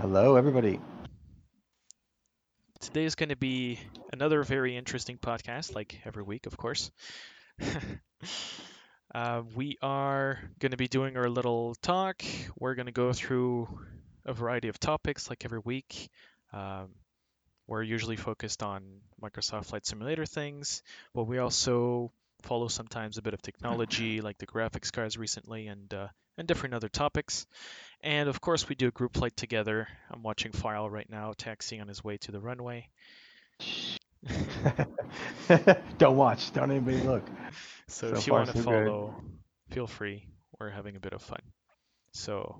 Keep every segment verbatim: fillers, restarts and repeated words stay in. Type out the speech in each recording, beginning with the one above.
Hello, everybody. Today is going to be another very interesting podcast, like every week, of course. uh, we are going to be doing our little talk. We're going to go through a variety of topics, like every week. Um, we're usually focused on Microsoft Flight Simulator things, but we also follow sometimes a bit of technology, like the graphics cards recently, and uh, and different other topics. And of course, we do a group flight together. I'm watching File right now, taxiing on his way to the runway. Don't watch. Don't anybody look. So, so if you want to follow, good. Feel free. We're having a bit of fun. So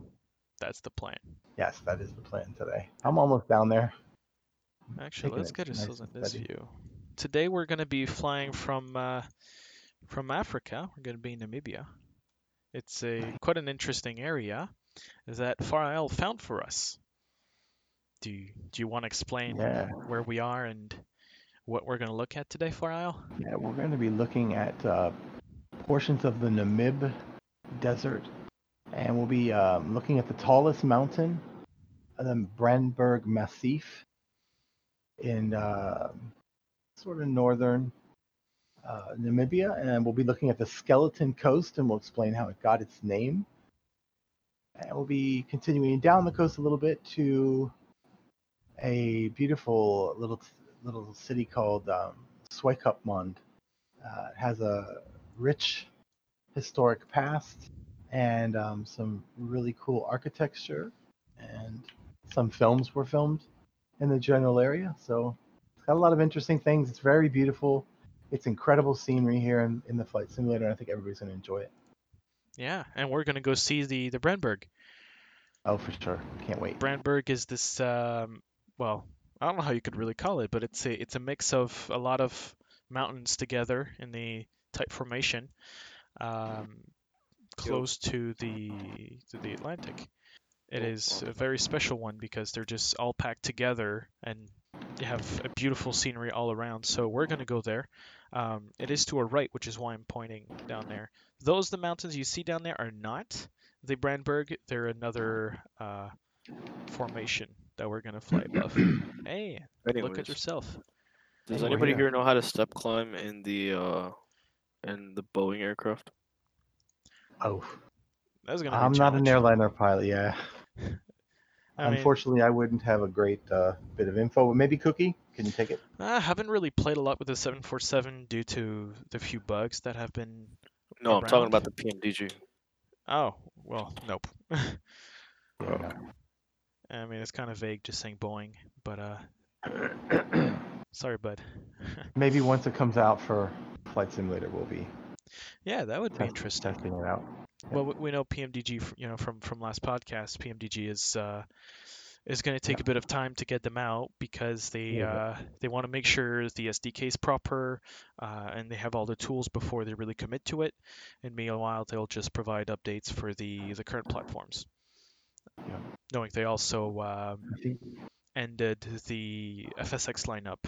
that's the plan. Yes, that is the plan today. I'm almost down there. Actually, Taking let's get ourselves nice in this steady. view. Today, we're going to be flying from uh, from Africa. We're going to be in Namibia. It's a quite an interesting area that Farael found for us. Do you, do you want to explain yeah. where we are and what we're going to look at today, Farael? Yeah, we're going to be looking at uh, portions of the Namib Desert, and we'll be uh, looking at the tallest mountain, the Brandberg Massif, in uh, sort of northern Uh, Namibia, and we'll be looking at the Skeleton Coast, and we'll explain how it got its name. And we'll be continuing down the coast a little bit to a beautiful little little city called um, Swakopmund. Uh, it has a rich historic past and um, some really cool architecture, and some films were filmed in the general area. So it's got a lot of interesting things. It's very beautiful. It's incredible scenery here in, in the Flight Simulator, and I think everybody's going to enjoy it. Yeah, and we're going to go see the, the Brandberg. Oh, for sure. Can't wait. Brandberg is this, um, well, I don't know how you could really call it, but it's a, it's a mix of a lot of mountains together in the type formation, um, close to the to the Atlantic. It is a very special one because they're just all packed together, and you have a beautiful scenery all around. So we're going to go there. Um, it is to our right, which is why I'm pointing down there. Those the mountains you see down there are not the Brandberg. They're another uh, formation that we're going to fly above. Hey, Anyways, look at yourself. Does hey, anybody here know how to step climb in the uh, in the Boeing aircraft? Oh, that was gonna I'm not an airliner pilot. Yeah. I mean, unfortunately, I wouldn't have a great uh, bit of info. Maybe Cookie, can you take it? I haven't really played a lot with the seven forty-seven due to the few bugs that have been No, around. I'm talking about the P M D G. Oh, well, nope. yeah. I mean, it's kind of vague just saying Boeing, but uh, sorry, bud. Maybe once it comes out for Flight Simulator, we'll be Yeah, that would test, be interesting. Testing it out. Well, we know P M D G, you know, from, from last podcast, P M D G is uh, is going to take yeah. a bit of time to get them out because they yeah. uh, they want to make sure the S D K is proper uh, and they have all the tools before they really commit to it. And meanwhile, they'll just provide updates for the, the current platforms. Yeah. Knowing they also um, ended the F S X lineup.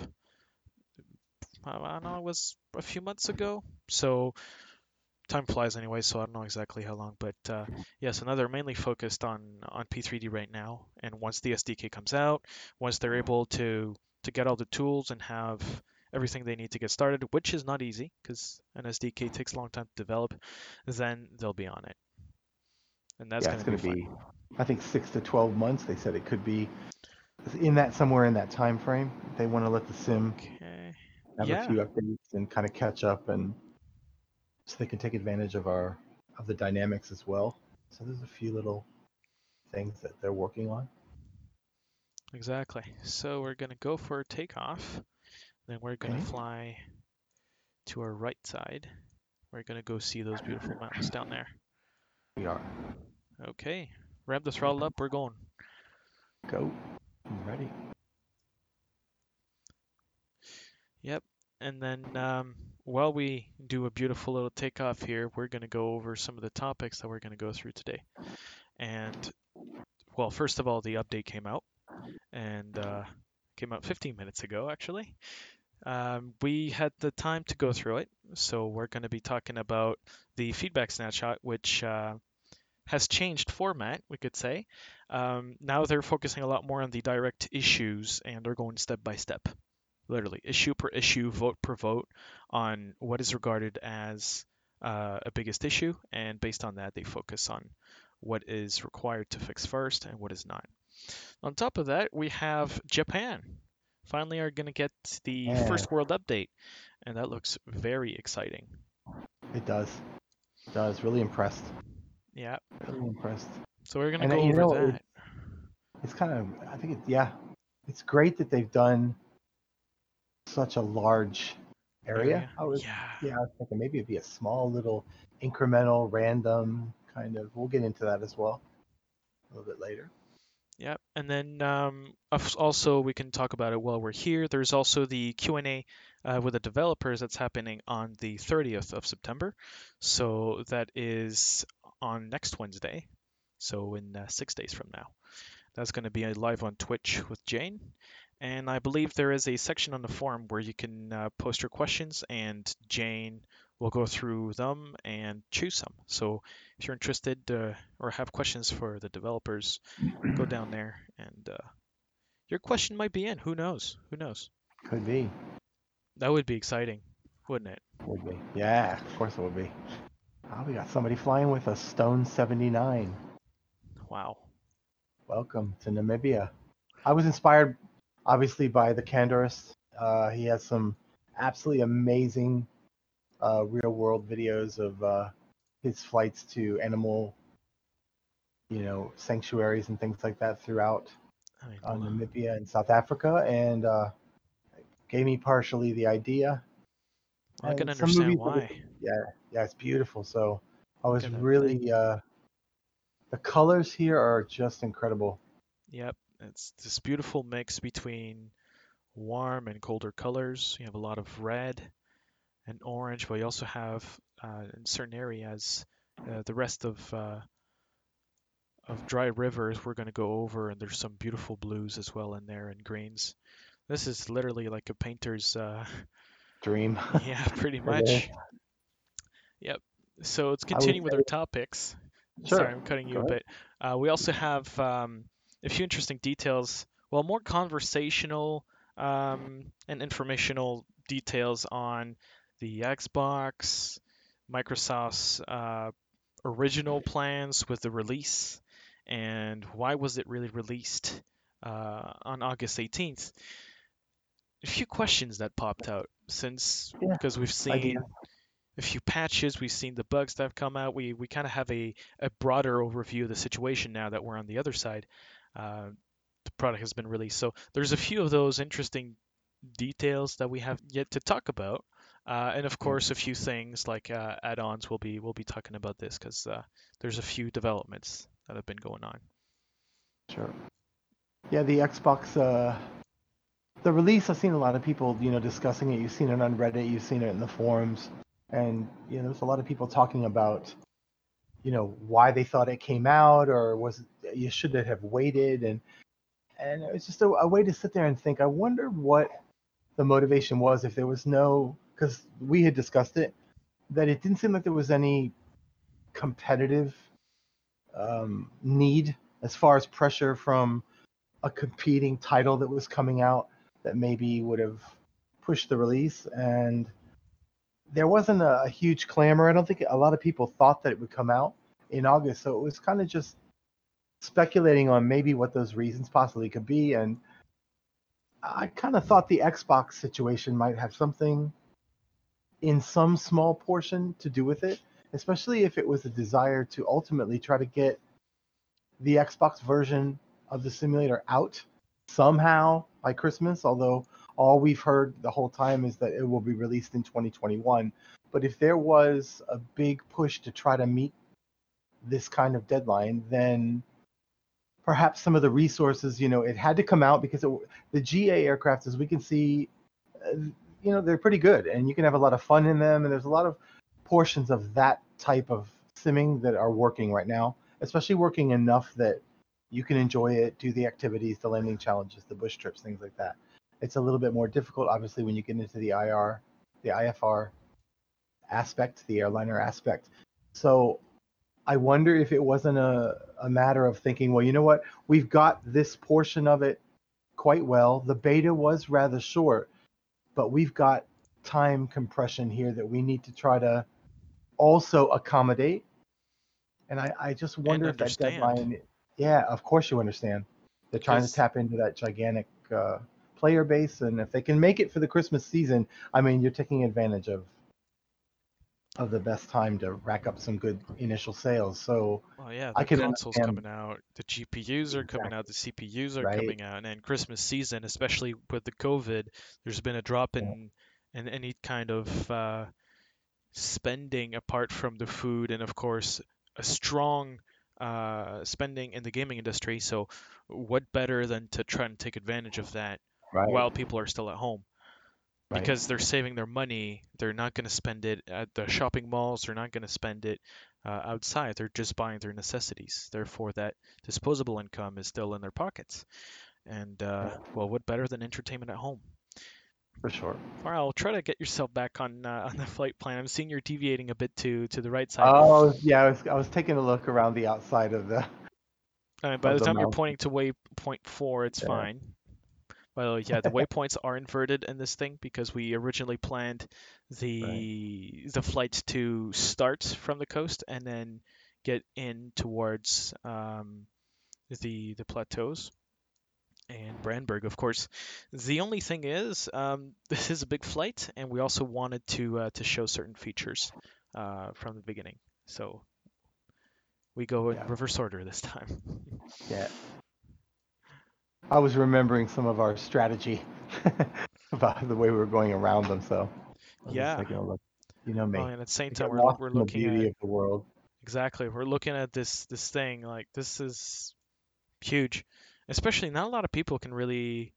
I don't know, it was a few months ago. So time flies anyway, so I don't know exactly how long, but uh, yeah, so now they're mainly focused on, on P three D right now, and once the S D K comes out, once they're able to, to get all the tools and have everything they need to get started, which is not easy, because an S D K takes a long time to develop, then they'll be on it. And that's yeah, going to be, be I think, six to twelve months, they said it could be in that somewhere in that time frame. They want to let the sim okay. have yeah. a few updates and kind of catch up, and so they can take advantage of our of the dynamics as well. So there's a few little things that they're working on. Exactly. So we're going to go for takeoff. Then we're going to okay. fly to our right side. We're going to go see those beautiful mountains down there. We are. Okay. Ramp the throttle up. We're going. Go. I'm ready. Yep. And then um, while we do a beautiful little takeoff here, we're going to go over some of the topics that we're going to go through today. And, well, first of all, the update came out, and uh, came out fifteen minutes ago, actually. Um, we had the time to go through it, so we're going to be talking about the feedback snapshot, which uh, has changed format, we could say. Um, now they're focusing a lot more on the direct issues, and they're going step by step, literally issue per issue, vote per vote, on what is regarded as uh, a biggest issue, and based on that, they focus on what is required to fix first and what is not. On top of that, we have Japan. Finally, are going to get the yeah. first world update, and that looks very exciting. It does. It does. Really impressed. Yeah. Really impressed. So we're going to go over you know, that. It, it's kind of, I think, it, yeah, it's great that they've done such a large area. area. I was, yeah. yeah, I was thinking maybe it'd be a small little incremental, random kind of. We'll get into that as well a little bit later. Yeah, and then um, also we can talk about it while we're here. There's also the Q and A uh, with the developers that's happening on the thirtieth of September. So that is on next Wednesday. So in uh, six days from now. That's going to be live on Twitch with Jane. And I believe there is a section on the forum where you can uh, post your questions, and Jane will go through them and choose some. So if you're interested uh, or have questions for the developers, go down there, and uh, your question might be in. Who knows? Who knows? Could be. That would be exciting, wouldn't it? Would be. Yeah, of course it would be. Oh, we got somebody flying with a Stone seventy-nine. Wow. Welcome to Namibia. I was inspired, obviously, by the Candorist. Uh, he has some absolutely amazing uh, real-world videos of uh, his flights to animal, you know, sanctuaries and things like that throughout uh, Namibia and South Africa, and uh, gave me partially the idea. I and can understand why. It, yeah, yeah, it's beautiful. So I was really. Uh, The colors here are just incredible. Yep, it's this beautiful mix between warm and colder colors. You have a lot of red and orange, but you also have uh, in certain areas uh, the rest of uh, of dry rivers we're going to go over, and there's some beautiful blues as well in there and greens. This is literally like a painter's uh, dream. Yeah, pretty much. Okay. Yep. So let's continue with our topics. Sure. Sorry, I'm cutting you a bit. Uh, we also have um, a few interesting details, well, more conversational um, and informational details on the Xbox, Microsoft's uh, original plans with the release, and why was it really released uh, on August eighteenth. A few questions that popped out since, because yeah, we've seen... Idea. A few patches, we've seen the bugs that have come out. We we kind of have a, a broader overview of the situation now that we're on the other side. Uh, the product has been released. So there's a few of those interesting details that we have yet to talk about. Uh, and, of course, a few things like uh, add-ons. We'll be, we'll be talking about this because uh, there's a few developments that have been going on. Sure. Yeah, the Xbox... Uh... The release, I've seen a lot of people, you know, discussing it. You've seen it on Reddit. You've seen it in the forums. And, you know, there's a lot of people talking about, you know, why they thought it came out, or was it, you shouldn't have waited. And and it's just a, a way to sit there and think, I wonder what the motivation was, if there was no, because we had discussed it, that it didn't seem like there was any competitive um, need as far as pressure from a competing title that was coming out that maybe would have pushed the release. And there wasn't a, a huge clamor. I don't think a lot of people thought that it would come out in August. So it was kind of just speculating on maybe what those reasons possibly could be. And I kind of thought the Xbox situation might have something in some small portion to do with it, especially if it was a desire to ultimately try to get the Xbox version of the simulator out somehow by Christmas, although all we've heard the whole time is that it will be released in twenty twenty-one. But if there was a big push to try to meet this kind of deadline, then perhaps some of the resources, you know, it had to come out because it, the G A aircraft, as we can see, you know, they're pretty good. And you can have a lot of fun in them. And there's a lot of portions of that type of simming that are working right now, especially working enough that you can enjoy it, do the activities, the landing challenges, the bush trips, things like that. It's a little bit more difficult, obviously, when you get into the I R, the I F R aspect, the airliner aspect. So I wonder if it wasn't a, a matter of thinking, well, you know what? We've got this portion of it quite well. The beta was rather short, but we've got time compression here that we need to try to also accommodate. And I, I just wonder if that deadline... Yeah, of course you understand. They're trying Cause... to tap into that gigantic uh, player base, and if they can make it for the Christmas season, I mean, you're taking advantage of of the best time to rack up some good initial sales. So well, yeah, the I can consoles understand. coming out, the G P Us are exactly. coming out, the C P Us are right. coming out, and in Christmas season, especially with the COVID, there's been a drop in yeah. in any kind of uh, spending apart from the food, and of course, a strong uh, spending in the gaming industry. So what better than to try and take advantage of that right. while people are still at home? Because they're saving their money, they're not going to spend it at the shopping malls, they're not going to spend it uh, outside, they're just buying their necessities. Therefore, that disposable income is still in their pockets. And, uh, well, what better than entertainment at home? For sure. All right, I'll try to get yourself back on uh, on the flight plan. I'm seeing you're deviating a bit to, to the right side. Oh, yeah, I was, I was taking a look around the outside of the... All right, by the, the time mountain. You're pointing to waypoint four, it's yeah. fine. Well, yeah, the waypoints are inverted in this thing because we originally planned the right. the flights to start from the coast and then get in towards um, the the plateaus and Brandberg, of course. The only thing is, um, this is a big flight, and we also wanted to uh, to show certain features uh, from the beginning. So we go in yeah. reverse order this time. Yeah. I was remembering some of our strategy about the way we were going around them. So, yeah, a look. you know me. Oh, and at the same time, we're, we're looking the beauty at, of the world. Exactly, we're looking at this this thing. Like this is huge, especially not a lot of people can really.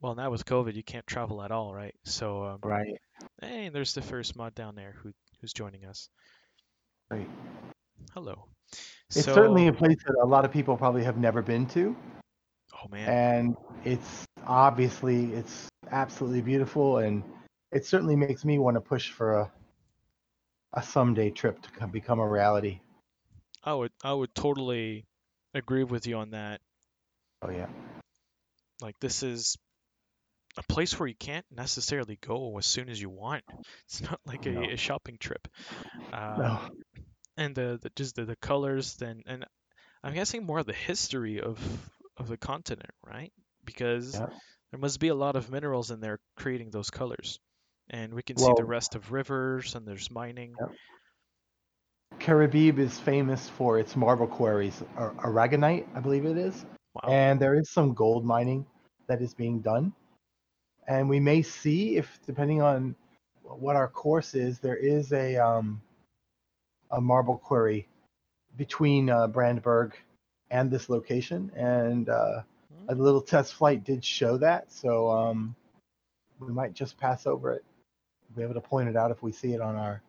Well, now with COVID, you can't travel at all, right? So, um, right. Hey, there's the first mod down there who who's joining us. Right. Hello. It's so, certainly a place that a lot of people probably have never been to. Oh, man. And it's obviously, it's absolutely beautiful, and it certainly makes me want to push for a a someday trip to come, become a reality. I would, I would totally agree with you on that. Oh, yeah. Like, this is a place where you can't necessarily go as soon as you want. It's not like no. a, a shopping trip. Uh, no. And the, the just the, the colors, then, and I'm guessing more of the history of... of the continent, right? Because yeah. there must be a lot of minerals in there creating those colors. And we can well, see the rest of rivers, and there's mining. Yeah. Karabib is famous for its marble quarries, or aragonite, I believe it is. Wow. And there is some gold mining that is being done. And we may see if, depending on what our course is, there is a um, a marble quarry between uh, Brandberg and this location, and uh, a little test flight did show that, so um, we might just pass over it. We'll be able to point it out if we see it on our,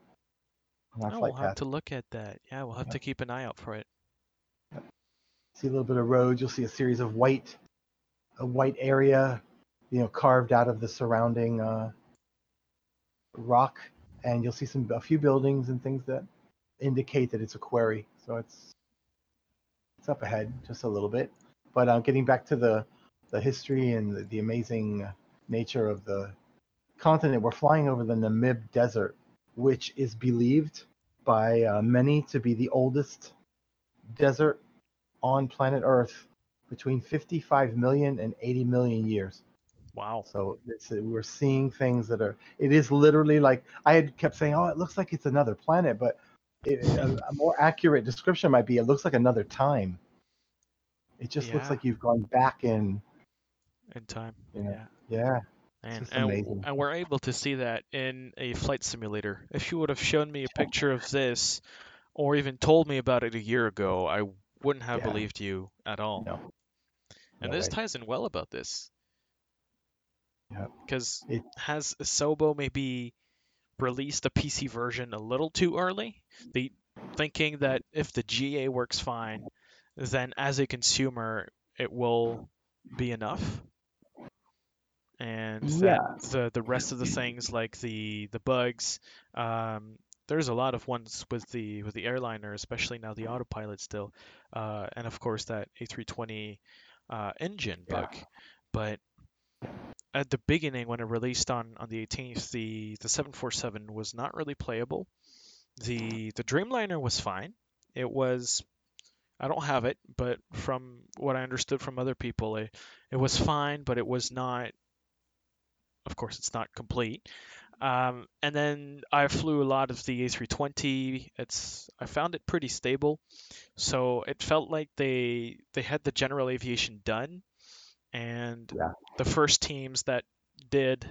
on our oh, flight we'll path. We'll have to look at that. Yeah, we'll have yeah. to keep an eye out for it. Yeah. See a little bit of roads. You'll see a series of white, a white area, you know, carved out of the surrounding uh, rock, and you'll see some a few buildings and things that indicate that it's a quarry. So it's It's up ahead just a little bit, but uh, getting back to the, the history and the, the amazing nature of the continent, we're flying over the Namib Desert, which is believed by uh, many to be the oldest desert on planet Earth, between fifty-five million and eighty million years. Wow. So it's, we're seeing things that are, it is literally like, I had kept saying, oh, it looks like it's another planet, but It, a, a more accurate description might be, it looks like another time. It just yeah. looks like you've gone back in in time. You know, yeah. Yeah. And, and, and we're able to see that in a flight simulator. If you would have shown me a picture of this or even told me about it a year ago, I wouldn't have yeah. believed you at all. No. And no, this right. ties in well about this. Yeah. Because it has Asobo maybe released the P C version a little too early, the thinking that if the G A works fine, then as a consumer it will be enough, and yeah. that the the rest of the things like the the bugs, um, there's a lot of ones with the with the airliner, especially now the autopilot still, uh, and of course that A three twenty uh, engine yeah. bug. But at the beginning, when it released on, on the eighteenth, the, the seven forty-seven was not really playable. The the Dreamliner was fine. It was, I don't have it, but from what I understood from other people, it, it was fine, but it was not, of course, it's not complete. Um, and then I flew a lot of the A three twenty. It's I found it pretty stable. So it felt like they they had the general aviation done. And yeah. the first teams that did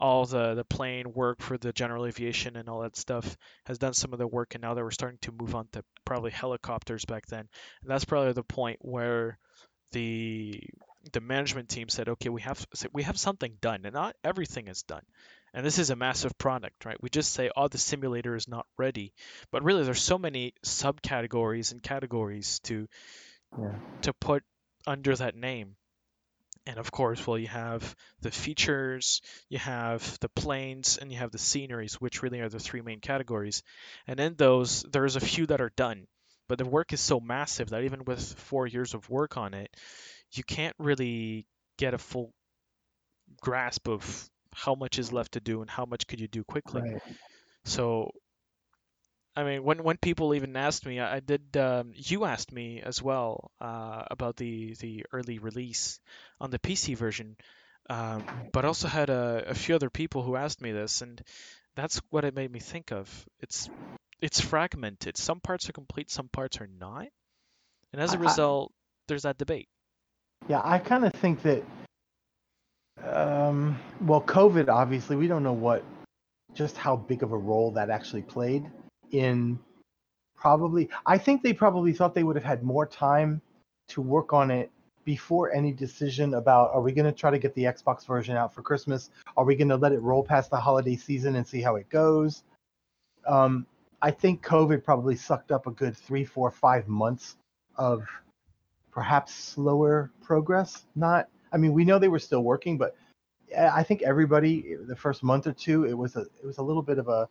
all the, the plane work for the general aviation and all that stuff has done some of the work, and now they were starting to move on to probably helicopters back then. And that's probably the point where the the management team said, okay, we have we have something done, and not everything is done. And this is a massive product, right? We just say, oh, the simulator is not ready. But really, there's so many subcategories and categories to yeah. to put under that name. And of course, well, you have the features, you have the planes, and you have the sceneries, which really are the three main categories. And in those, there's a few that are done. But the work is so massive that even with four years of work on it, you can't really get a full grasp of how much is left to do and how much could you do quickly. Right. So, I mean, when, when people even asked me, I did. Um, you asked me as well uh, about the, the early release on the P C version, um, but also had a, a few other people who asked me this, and that's what it made me think of. It's it's fragmented. Some parts are complete, some parts are not, and as a I, result, there's that debate. Yeah, I kind of think that. Um, well, COVID, obviously, we don't know what, just how big of a role that actually played. In probably, I think they probably thought they would have had more time to work on it before any decision about, are we going to try to get the Xbox version out for Christmas? Are we going to let it roll past the holiday season and see how it goes? Um, I think COVID probably sucked up a good three, four, five months of perhaps slower progress. Not, I mean, we know they were still working, but I think everybody, the first month or two, it was a, it was a little bit of a,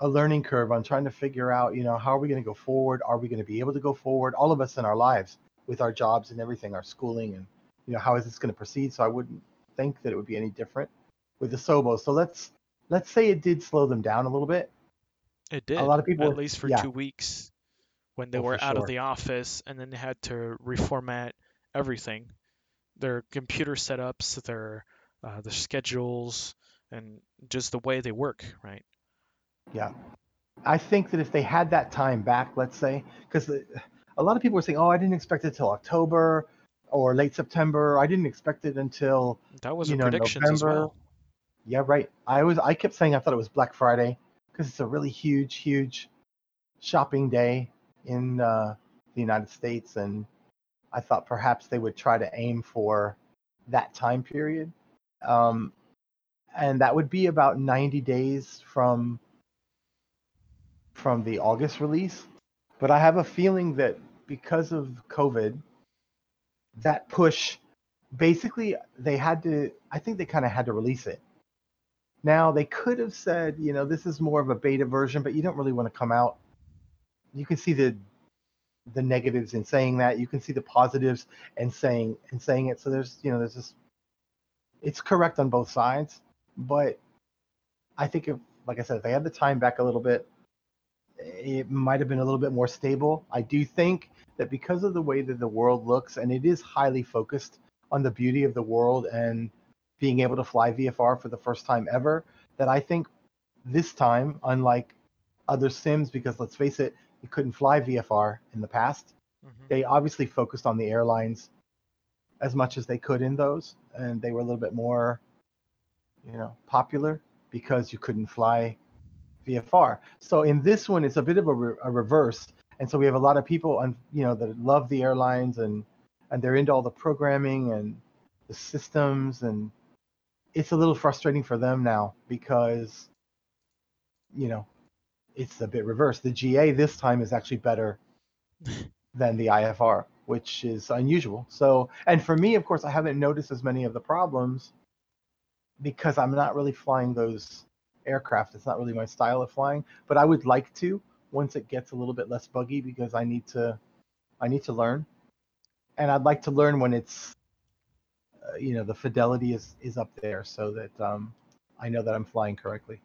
a learning curve on trying to figure out, you know, how are we going to go forward? Are we going to be able to go forward? All of us in our lives with our jobs and everything, our schooling, and, you know, how is this going to proceed? So I wouldn't think that it would be any different with Asobo. So let's let's say it did slow them down a little bit. It did. A lot of people, at least for yeah. two weeks, when they oh, were out sure. of the office, and then they had to reformat everything, their computer setups, their uh, their schedules, and just the way they work, right? Yeah, I think that if they had that time back, let's say, because a lot of people were saying, oh, I didn't expect it till October or late September. I didn't expect it until, that was you know, predictions November. As well. Yeah, right. I was. I kept saying I thought it was Black Friday because it's a really huge, huge shopping day in uh, the United States. And I thought perhaps they would try to aim for that time period. Um, and that would be about ninety days from... from the August release, but I have a feeling that because of COVID, that push, basically they had to, I think they kind of had to release it. Now they could have said, you know, this is more of a beta version, but you don't really want to come out. You can see the the negatives in saying that. You can see the positives and saying and saying it. So there's, you know, there's this, it's correct on both sides, but I think if, like I said, if they had the time back a little bit, it might have been a little bit more stable. I do think that because of the way that the world looks, and it is highly focused on the beauty of the world and being able to fly V F R for the first time ever, that I think this time, unlike other sims, because let's face it, you couldn't fly V F R in the past. Mm-hmm. They obviously focused on the airlines as much as they could in those, and they were a little bit more, you know, popular because you couldn't fly V F R. So in this one, it's a bit of a, re- a reverse, and so we have a lot of people on, you know, that love the airlines and and they're into all the programming and the systems, and it's a little frustrating for them now because, you know, it's a bit reversed. The G A this time is actually better than the I F R, which is unusual. So, and for me, of course, I haven't noticed as many of the problems because I'm not really flying those aircraft. It's not really my style of flying, but I would like to once it gets a little bit less buggy, because I need to, I need to learn, and I'd like to learn when it's, uh, you know, the fidelity is is up there, so that um, I know that I'm flying correctly.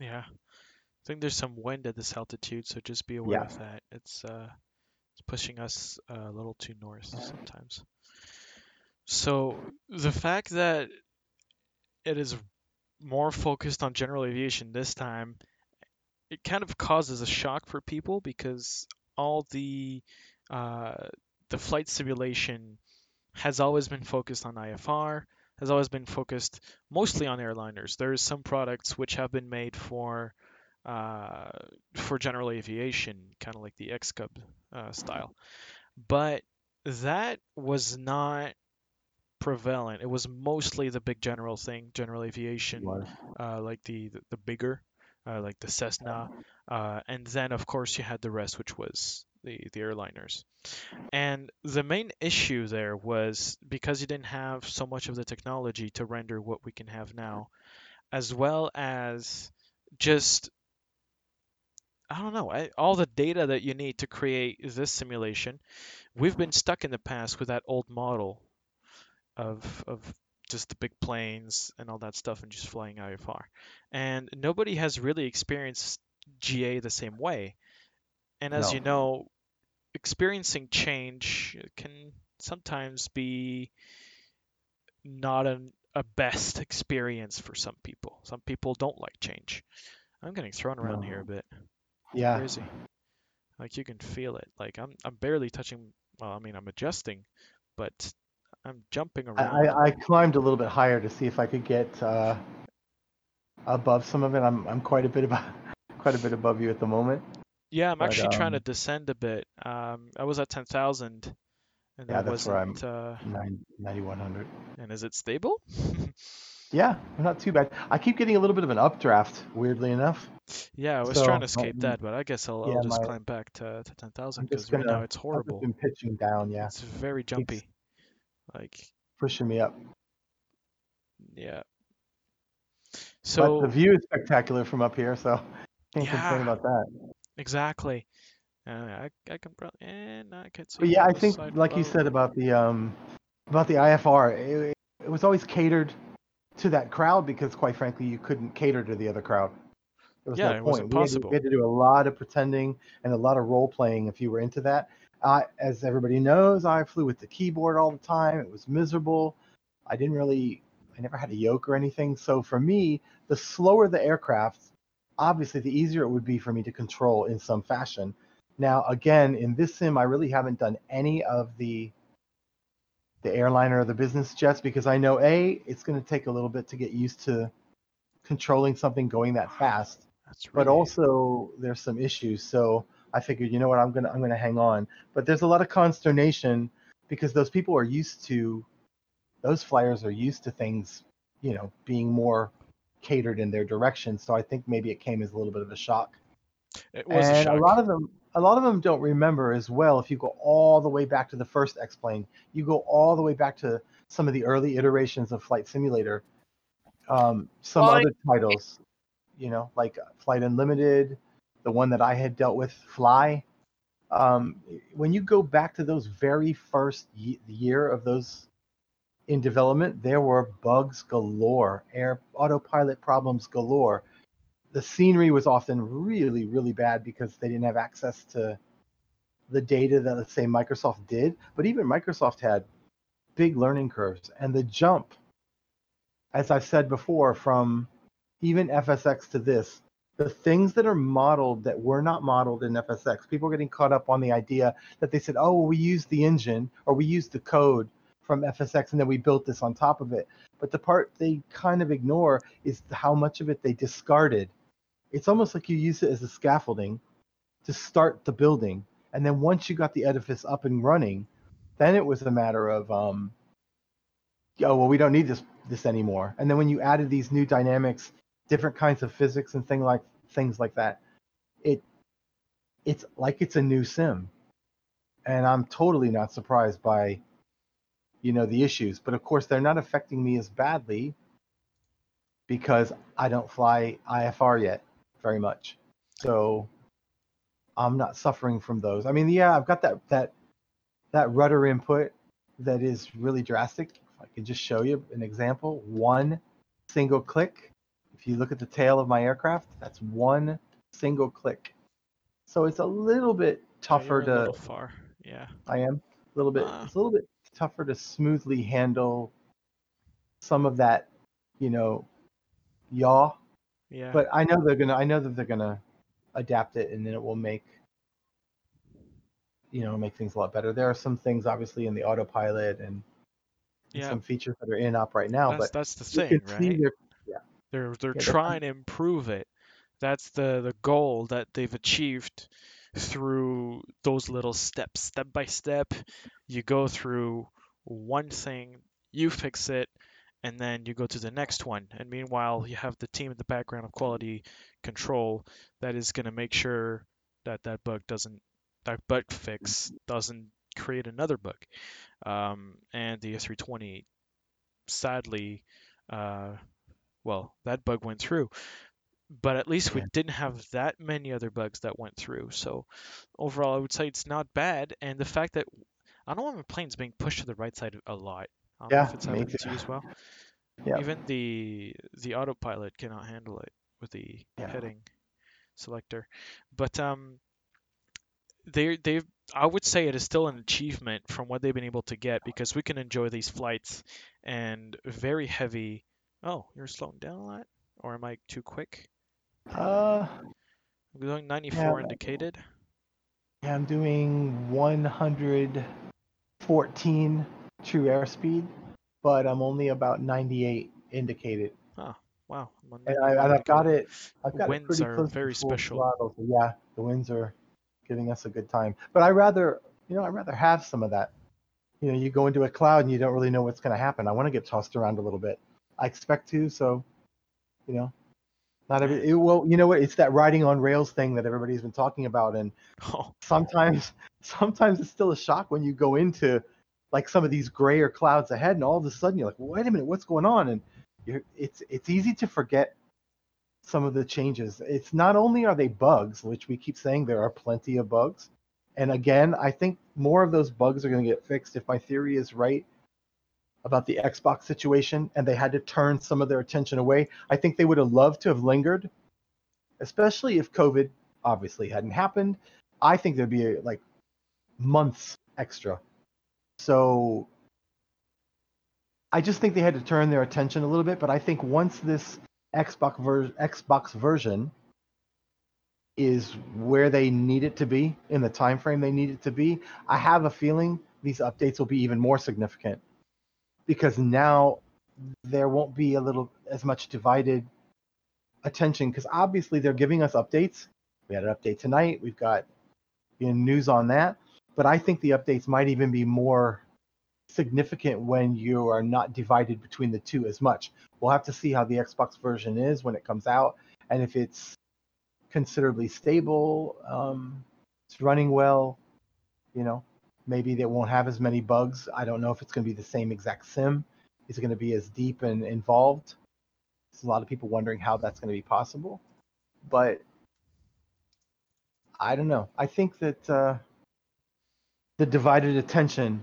Yeah, I think there's some wind at this altitude, so just be aware yeah. of that. It's uh, it's pushing us a little too north sometimes. So the fact that it is more focused on general aviation this time, it kind of causes a shock for people, because all the uh, the flight simulation has always been focused on I F R, has always been focused mostly on airliners. There is some products which have been made for uh, for general aviation, kind of like the X-Cub uh, style, but that was not prevalent. It was mostly the big general thing, general aviation, uh, like the, the, the bigger, uh, like the Cessna. Uh, and then, of course, you had the rest, which was the, the airliners. And the main issue there was because you didn't have so much of the technology to render what we can have now, as well as just, I don't know, I, all the data that you need to create this simulation. We've been stuck in the past with that old model of of just the big planes and all that stuff and just flying I F R. And nobody has really experienced G A the same way. And as no. you know, experiencing change can sometimes be not an, a best experience for some people. Some people don't like change. I'm getting thrown around no. here a bit. Yeah. Crazy. Like you can feel it. Like I'm I'm barely touching, well, I mean, I'm adjusting, but I'm jumping around. I, I climbed a little bit higher to see if I could get uh, above some of it. I'm I'm quite a bit above, quite a bit above you at the moment. Yeah, I'm but, actually um, trying to descend a bit. Um, I was at ten thousand, and yeah, that that's wasn't. Where I'm, uh, ninety-one hundred. And is it stable? Yeah, not too bad. I keep getting a little bit of an updraft, weirdly enough. Yeah, I was so, trying to escape um, that, but I guess I'll, yeah, I'll just my, climb back to, to ten thousand because right now it's horrible. I've been pitching down. Yeah, it's very jumpy. It's, like pushing me up. Yeah. So but the view is spectacular from up here, so can't yeah, complain about that. Exactly. Uh, I I can probably and I could see. But yeah, I think like above. You said about the um about the I F R, it, it was always catered to that crowd because quite frankly you couldn't cater to the other crowd. There was yeah, no it point. wasn't possible. We had, to, we had to do a lot of pretending and a lot of role playing if you were into that. Uh, as everybody knows, I flew with the keyboard all the time. It was miserable. I didn't really, I never had a yoke or anything. So for me, the slower the aircraft, obviously the easier it would be for me to control in some fashion. Now, again, in this sim, I really haven't done any of the the airliner or the business jets because I know, A, it's going to take a little bit to get used to controlling something going that fast. That's right. But also there's some issues. So I figured, you know what, I'm gonna I'm gonna hang on. But there's a lot of consternation because those people are used to, those flyers are used to things, you know, being more catered in their direction. So I think maybe it came as a little bit of a shock. It was and a shock. A lot of them, a lot of them don't remember as well. If you go all the way back to the first X-Plane, you go all the way back to some of the early iterations of Flight Simulator. Um, some Flight. other titles, you know, like Flight Unlimited. The one that I had dealt with, Fly. Um, when you go back to those very first ye- year of those in development, there were bugs galore, air autopilot problems galore. The scenery was often really, really bad because they didn't have access to the data that, let's say, Microsoft did. But even Microsoft had big learning curves. And the jump, as I've said before, from even F S X to this, the things that are modeled that were not modeled in F S X, people are getting caught up on the idea that they said, oh, well, we used the engine or we used the code from F S X and then we built this on top of it. But the part they kind of ignore is how much of it they discarded. It's almost like you use it as a scaffolding to start the building. And then once you got the edifice up and running, then it was a matter of, um, oh, well, we don't need this this anymore. And then when you added these new dynamics, different kinds of physics and thing like things like that, it it's like it's a new sim, and I'm totally not surprised by, you know, the issues. But of course, they're not affecting me as badly because I don't fly I F R yet very much. So I'm not suffering from those. I mean, yeah, I've got that that that rudder input that is really drastic. If I could just show you an example, one single click. If you look at the tail of my aircraft, that's one single click. So it's a little bit tougher yeah, to. A little far, yeah. I am a little bit. Uh. It's a little bit tougher to smoothly handle some of that, you know, yaw. Yeah. But I know they're gonna. I know that they're gonna adapt it, and then it will make, you know, make things a lot better. There are some things obviously in the autopilot and yeah. some features that are in op right now. That's, but that's the thing, right? Their, yeah. They're they're yeah, trying they're, to improve it. That's the, the goal that they've achieved through those little steps. Step by step, you go through one thing, you fix it, and then you go to the next one. And meanwhile, you have the team in the background of quality control that is going to make sure that that bug doesn't, that bug fix doesn't create another bug. Um, and the A three twenty, sadly, uh, well, that bug went through. But at least we didn't have that many other bugs that went through. So overall, I would say it's not bad. And the fact that I don't know, my plane's being pushed to the right side a lot. I don't yeah, know if it's happening to you as well. Yeah. Even the the autopilot cannot handle it with the yeah. heading selector. But um, they they I would say it is still an achievement from what they've been able to get, because we can enjoy these flights and very heavy. Oh, you're slowing down a lot, or am I too quick? Uh, I'm doing ninety-four yeah, indicated. Yeah, I'm doing one hundred fourteen true airspeed, but I'm only about ninety-eight indicated. Oh, wow. And, I, and I've got it. I've got winds it pretty close are very to special. Throttle, so yeah, the winds are giving us a good time. But I rather, you know, I rather have some of that. You know, you go into a cloud and you don't really know what's going to happen. I want to get tossed around a little bit. I expect to, so, you know. Not every, it will, you know what? It's that riding on rails thing that everybody's been talking about, and oh. sometimes, sometimes it's still a shock when you go into like some of these grayer clouds ahead, and all of a sudden you're like, well, "Wait a minute, what's going on?" And you're, it's it's easy to forget some of the changes. It's not only are they bugs, which we keep saying there are plenty of bugs, and again, I think more of those bugs are going to get fixed if my theory is right about the Xbox situation, and they had to turn some of their attention away. I think they would have loved to have lingered, especially if COVID obviously hadn't happened. I think there'd be like months extra. So I just think they had to turn their attention a little bit, but I think once this Xbox, ver- Xbox version is where they need it to be, in the time frame they need it to be, I have a feeling these updates will be even more significant. Because now there won't be a little as much divided attention, because obviously they're giving us updates. We had an update tonight. We've got you know, news on that. But I think the updates might even be more significant when you are not divided between the two as much. We'll have to see how the Xbox version is when it comes out, and if it's considerably stable, um, it's running well, you know. Maybe they won't have as many bugs. I don't know if it's going to be the same exact sim. Is it going to be as deep and involved? There's a lot of people wondering how that's going to be possible. But I don't know. I think that uh, the divided attention,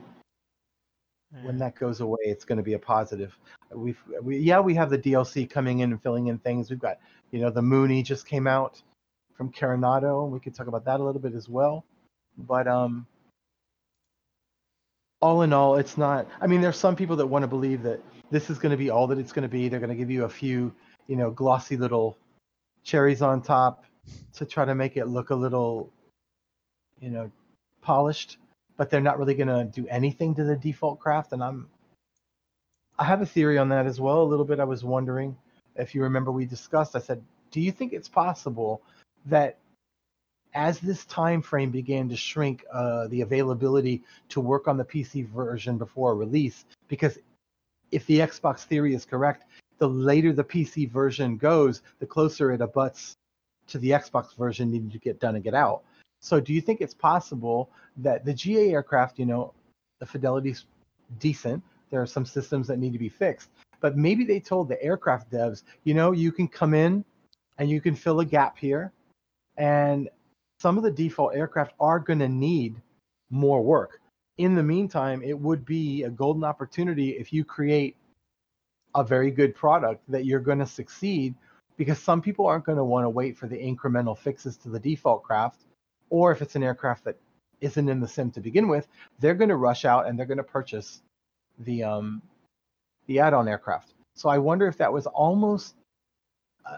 yeah. when that goes away, it's going to be a positive. We've, we, yeah, we have the D L C coming in and filling in things. We've got, you know, the Mooney just came out from Carinado. We could talk about that a little bit as well. But, um... all in all, it's not. I mean, there's some people that want to believe that this is going to be all that it's going to be. They're going to give you a few, you know, glossy little cherries on top to try to make it look a little, you know, polished. But they're not really going to do anything to the default craft. And I'm, I have a theory on that as well. A little bit. I was wondering if you remember we discussed. I said, do you think it's possible that as this time frame began to shrink, uh, the availability to work on the P C version before release, because if the Xbox theory is correct, the later the P C version goes, the closer it abuts to the Xbox version needing to get done and get out. So do you think it's possible that the G A aircraft, you know, the fidelity's decent, There are some systems that need to be fixed. But maybe they told the aircraft devs, you know, you can come in and you can fill a gap here. And some of the default aircraft are going to need more work. In the meantime, it would be a golden opportunity if you create a very good product that you're going to succeed, because some people aren't going to want to wait for the incremental fixes to the default craft. Or if it's an aircraft that isn't in the sim to begin with, they're going to rush out and they're going to purchase the um, the add-on aircraft. So I wonder if that was almost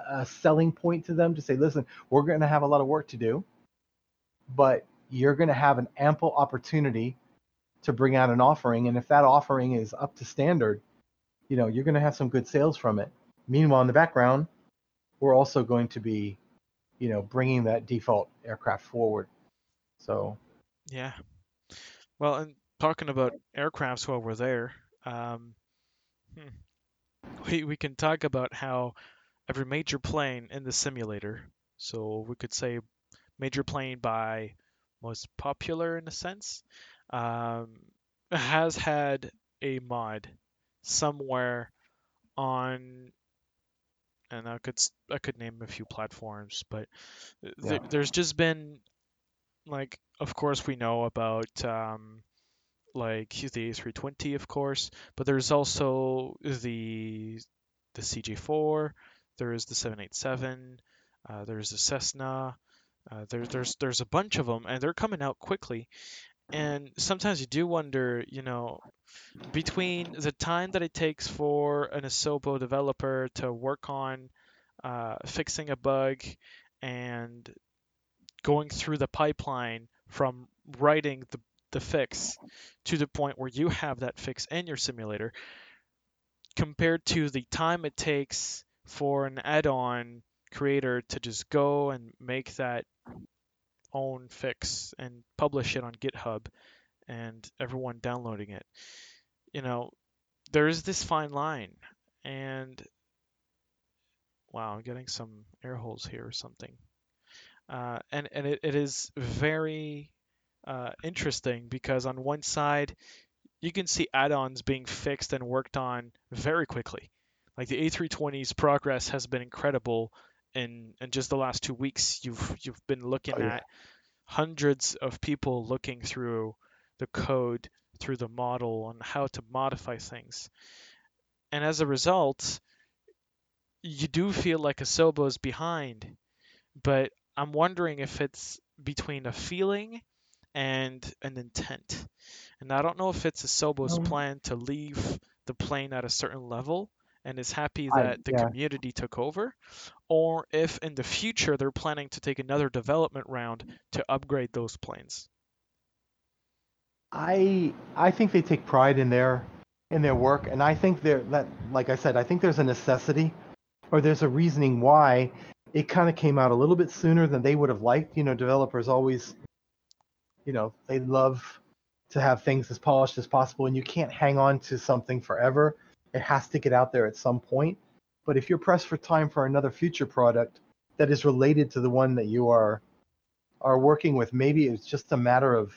a selling point to them to say, listen, we're going to have a lot of work to do, but you're going to have an ample opportunity to bring out an offering. And if that offering is up to standard, you know, you're going to have some good sales from it. Meanwhile, in the background, we're also going to be, you know, bringing that default aircraft forward. So, yeah. Well, and talking about aircrafts while we're there, um, we we can talk about how every major plane in the simulator, so we could say major plane by most popular in a sense, um, has had a mod somewhere on, and I could I could name a few platforms, but th- yeah. there's just been, like, of course we know about um, like the A three twenty, of course, but there's also the the C J four, there is the seven eighty-seven, uh, there's the Cessna, uh, there, there's there's a bunch of them, and they're coming out quickly. And sometimes you do wonder, you know, between the time that it takes for an Asobo developer to work on uh, fixing a bug and going through the pipeline from writing the, the fix to the point where you have that fix in your simulator, compared to the time it takes for an add-on creator to just go and make that own fix and publish it on GitHub and everyone downloading it. You know, there is this fine line, and wow, I'm getting some air holes here or something. Uh, and and it, it is very uh, interesting, because on one side, you can see add-ons being fixed and worked on very quickly. Like the A three twenty's progress has been incredible. In, in just the last two weeks, you've you've been looking oh, yeah. at hundreds of people looking through the code, through the model, on how to modify things. And as a result, you do feel like Asobo's behind. But I'm wondering if it's between a feeling and an intent. And I don't know if it's Asobo's mm-hmm. plan to leave the plane at a certain level and is happy that I, the yeah. community took over, or if in the future they're planning to take another development round to upgrade those planes. I I think they take pride in their in their work, and I think they're that, like I said, I think there's a necessity, or there's a reasoning why it kind of came out a little bit sooner than they would have liked. You know, developers always, you know, they love to have things as polished as possible, and you can't hang on to something forever. It has to get out there at some point. But if you're pressed for time for another future product that is related to the one that you are are working with, maybe it's just a matter of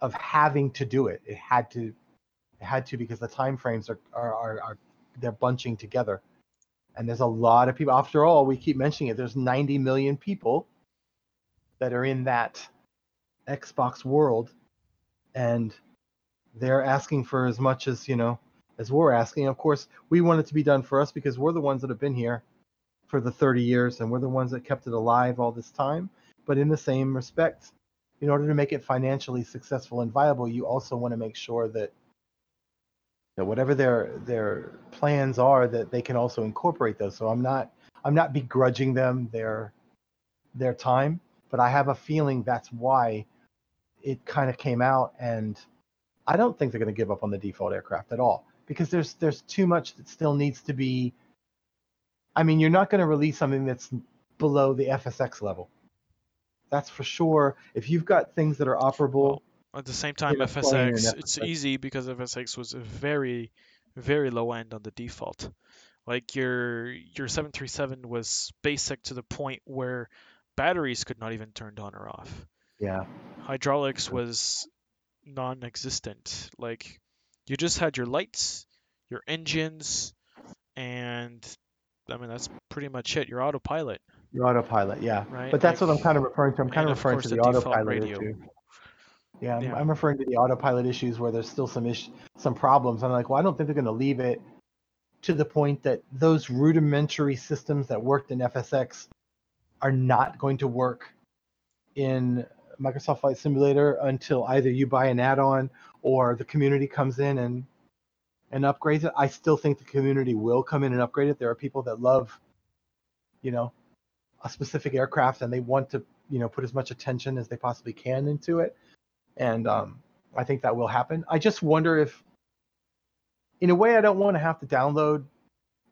of having to do it. It had to, it had to because the time frames are are, are are they're bunching together. And there's a lot of people. After all, we keep mentioning it. There's ninety million people that are in that Xbox world, and they're asking for as much as, you know, as we're asking. Of course, we want it to be done for us because we're the ones that have been here for the thirty years, and we're the ones that kept it alive all this time. But in the same respect, in order to make it financially successful and viable, you also want to make sure that, that whatever their their plans are, that they can also incorporate those. So I'm not I'm not begrudging them their their time, but I have a feeling that's why it kind of came out. And I don't think they're going to give up on the default aircraft at all, because there's there's too much that still needs to be. I mean, you're not going to release something that's below the F S X level. That's for sure. If you've got things that are operable. Well, at the same time, F S X, F S X, it's easy because F S X was a very, very low end on the default. Like your your seven thirty-seven was basic to the point where batteries could not even turn on or off. Yeah. Hydraulics was non-existent. Like You just had your lights, your engines, and I mean, that's pretty much it. Your autopilot. Your autopilot, yeah. Right? But that's like, what I'm kind of referring to. I'm kind of referring of to the, the autopilot issue. Yeah, yeah, I'm referring to the autopilot issues where there's still some ish- some problems. I'm like, well, I don't think they're going to leave it to the point that those rudimentary systems that worked in F S X are not going to work in Microsoft Flight Simulator until either you buy an add-on or the community comes in and and upgrades it. I still think the community will come in and upgrade it. There are people that love, you know, a specific aircraft and they want to, you know, put as much attention as they possibly can into it. And um, I think that will happen. I just wonder if, in a way, I don't want to have to download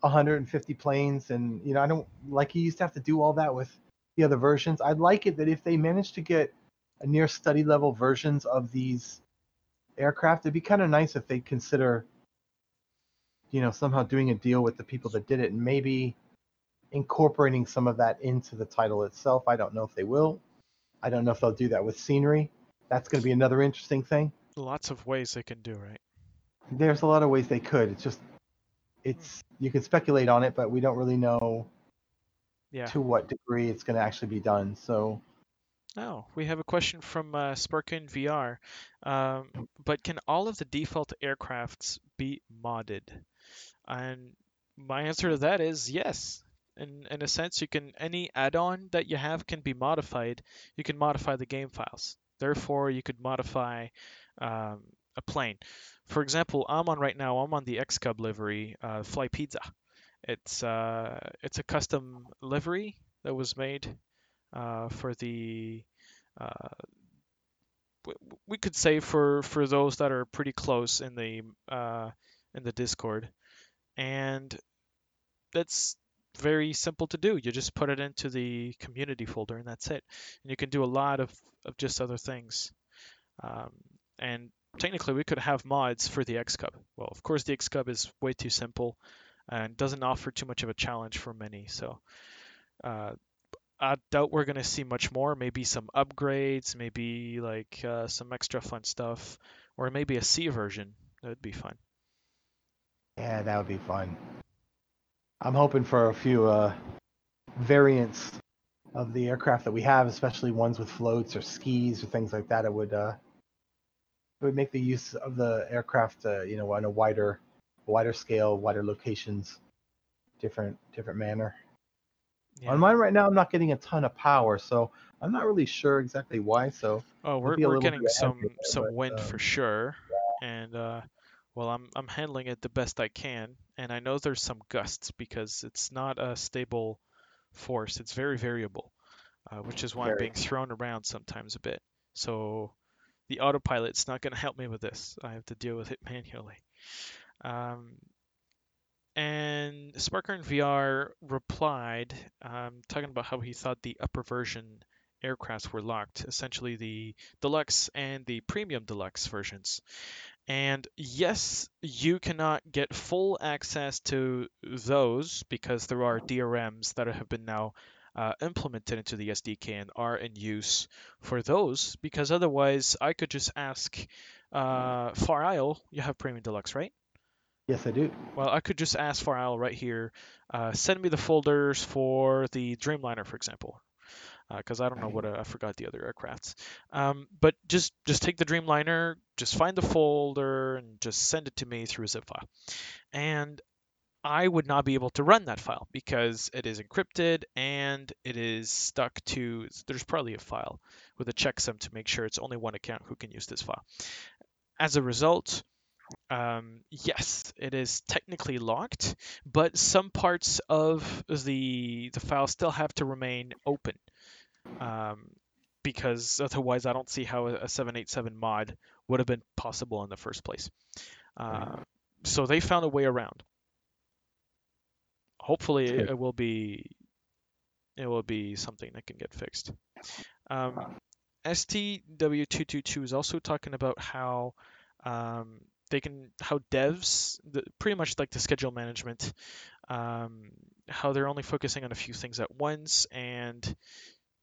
one hundred fifty planes. And, you know, I don't like you used to have to do all that with the other versions. I'd like it that if they manage to get a near study level versions of these aircraft, it'd be kind of nice if they consider, you know, somehow doing a deal with the people that did it and maybe incorporating some of that into the title itself. I don't know if they will. I don't know if they'll do that with scenery. That's going to be another interesting thing. Lots of ways they can do, right? There's a lot of ways they could. It's just, it's you can speculate on it, but we don't really know yeah. to what degree it's going to actually be done. So, no, oh, we have a question from uh, Sparkin V R. Um, but can all of the default aircrafts be modded? And my answer to that is yes. In in a sense, you can any add-on that you have can be modified. You can modify the game files. Therefore, you could modify um, a plane. For example, I'm on right now, I'm on the X-Cub livery, uh, Fly Pizza. It's, uh, it's a custom livery that was made uh, for the, uh, we could say for, for those that are pretty close in the uh, in the Discord. And that's very simple to do. You just put it into the community folder and that's it. And you can do a lot of, of just other things. Um, and technically we could have mods for the X-Cub. Well, of course the X-Cub is way too simple and doesn't offer too much of a challenge for many. So uh, I doubt we're going to see much more. Maybe some upgrades, maybe like uh, some extra fun stuff, or maybe a C version. That would be fun. Yeah, that would be fun. I'm hoping for a few uh, variants of the aircraft that we have, especially ones with floats or skis or things like that. It would uh, it would make the use of the aircraft, uh, you know, on a wider, wider scale, wider locations, different, different manner. Yeah. On mine right now, I'm not getting a ton of power, so I'm not really sure exactly why. So oh, we're we're getting some there, some but, wind um, for sure, yeah. and uh, well, I'm I'm handling it the best I can. And I know there's some gusts because it's not a stable force. It's very variable, uh, which is why very. I'm being thrown around sometimes a bit. So the autopilot's not going to help me with this. I have to deal with it manually. Um, and Sparker in V R replied, um, talking about how he thought the upper version aircrafts were locked, essentially the deluxe and the premium deluxe versions. And yes, you cannot get full access to those because there are D R Ms that have been now uh, implemented into the S D K and are in use for those, because otherwise I could just ask uh, Far Isle, you have Premium Deluxe, right? Yes, I do. Well, I could just ask Far Isle right here, uh, send me the folders for the Dreamliner, for example. Because uh, I don't know what a, I forgot the other aircrafts. Um, but just just take the Dreamliner, just find the folder, and just send it to me through a zip file. And I would not be able to run that file because it is encrypted and it is stuck to. There's probably a file with a checksum to make sure it's only one account who can use this file. As a result, um, yes, it is technically locked, but some parts of the the file still have to remain open. Um, because otherwise I don't see how a seven eighty-seven mod would have been possible in the first place. Uh, so they found a way around. Hopefully it, it will be it will be something that can get fixed. Um, S T W two two two is also talking about how um, they can how devs the, pretty much like the schedule management, um, how they're only focusing on a few things at once and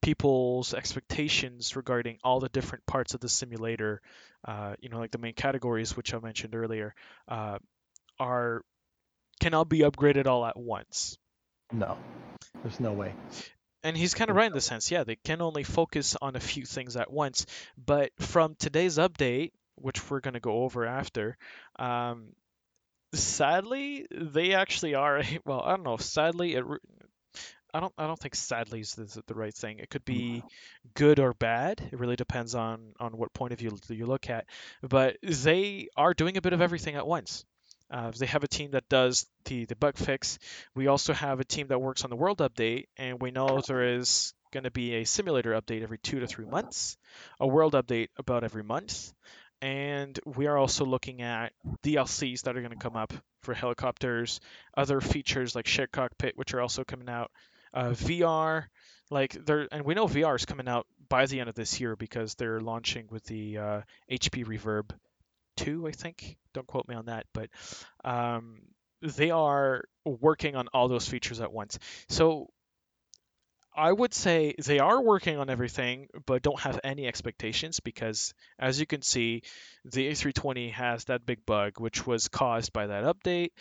people's expectations regarding all the different parts of the simulator, uh, you know, like the main categories, which I mentioned earlier, uh, are can all be upgraded all at once. No, there's no way. And he's kind of right in the sense, yeah, they can only focus on a few things at once. But from today's update, which we're going to go over after, um, sadly, they actually are, well, I don't know, sadly, it, I don't I don't think sadly is the, the right thing. It could be good or bad. It really depends on, on what point of view you look at. But they are doing a bit of everything at once. Uh, they have a team that does the, the bug fix. We also have a team that works on the world update, and we know there is going to be a simulator update every two to three months, a world update about every month, and we are also looking at D L Cs that are going to come up for helicopters, other features like shared cockpit, which are also coming out, uh, V R, like there, and we know V R is coming out by the end of this year because they're launching with the uh, H P Reverb two, I think. Don't quote me on that, but um, they are working on all those features at once. So I would say they are working on everything, but don't have any expectations because, as you can see, the A three twenty has that big bug, which was caused by that update.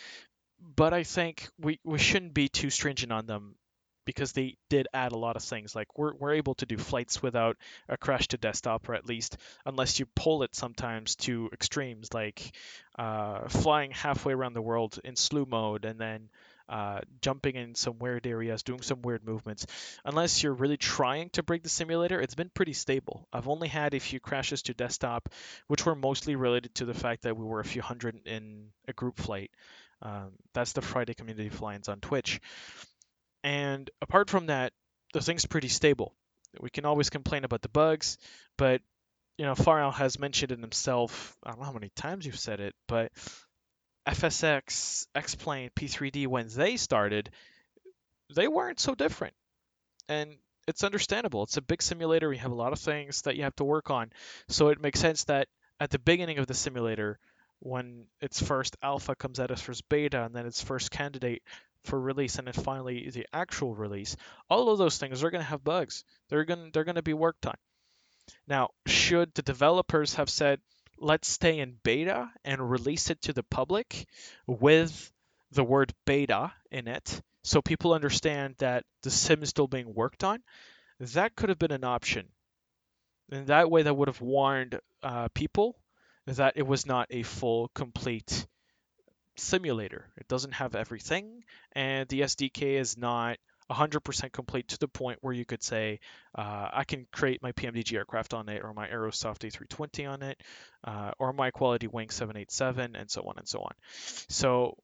But I think we, we shouldn't be too stringent on them because they did add a lot of things. Like we're we're able to do flights without a crash to desktop, or at least unless you pull it sometimes to extremes, like uh, flying halfway around the world in slew mode and then uh, jumping in some weird areas, doing some weird movements. Unless you're really trying to break the simulator, it's been pretty stable. I've only had a few crashes to desktop, which were mostly related to the fact that we were a few hundred in a group flight. Um, that's the Friday Community Fly-ins on Twitch. And apart from that, the thing's pretty stable. We can always complain about the bugs, but, you know, Farrell has mentioned it himself. I don't know how many times you've said it, but F S X, X-Plane, P three D, when they started, they weren't so different. And it's understandable. It's a big simulator. You have a lot of things that you have to work on. So it makes sense that at the beginning of the simulator, when its first alpha comes out as first beta and then its first candidate for release and then finally the actual release, all of those things are going to have bugs. They're going they're going to be worked on. Now, should the developers have said, let's stay in beta and release it to the public with the word beta in it so people understand that the sim is still being worked on? That could have been an option. And that way that would have warned uh, people that it was not a full, complete simulator. It doesn't have everything, and the S D K is not one hundred percent complete to the point where you could say, uh, I can create my P M D G aircraft on it, or my Aerosoft A three twenty on it, uh, or my quality wing seven eighty-seven, and so on and so on. So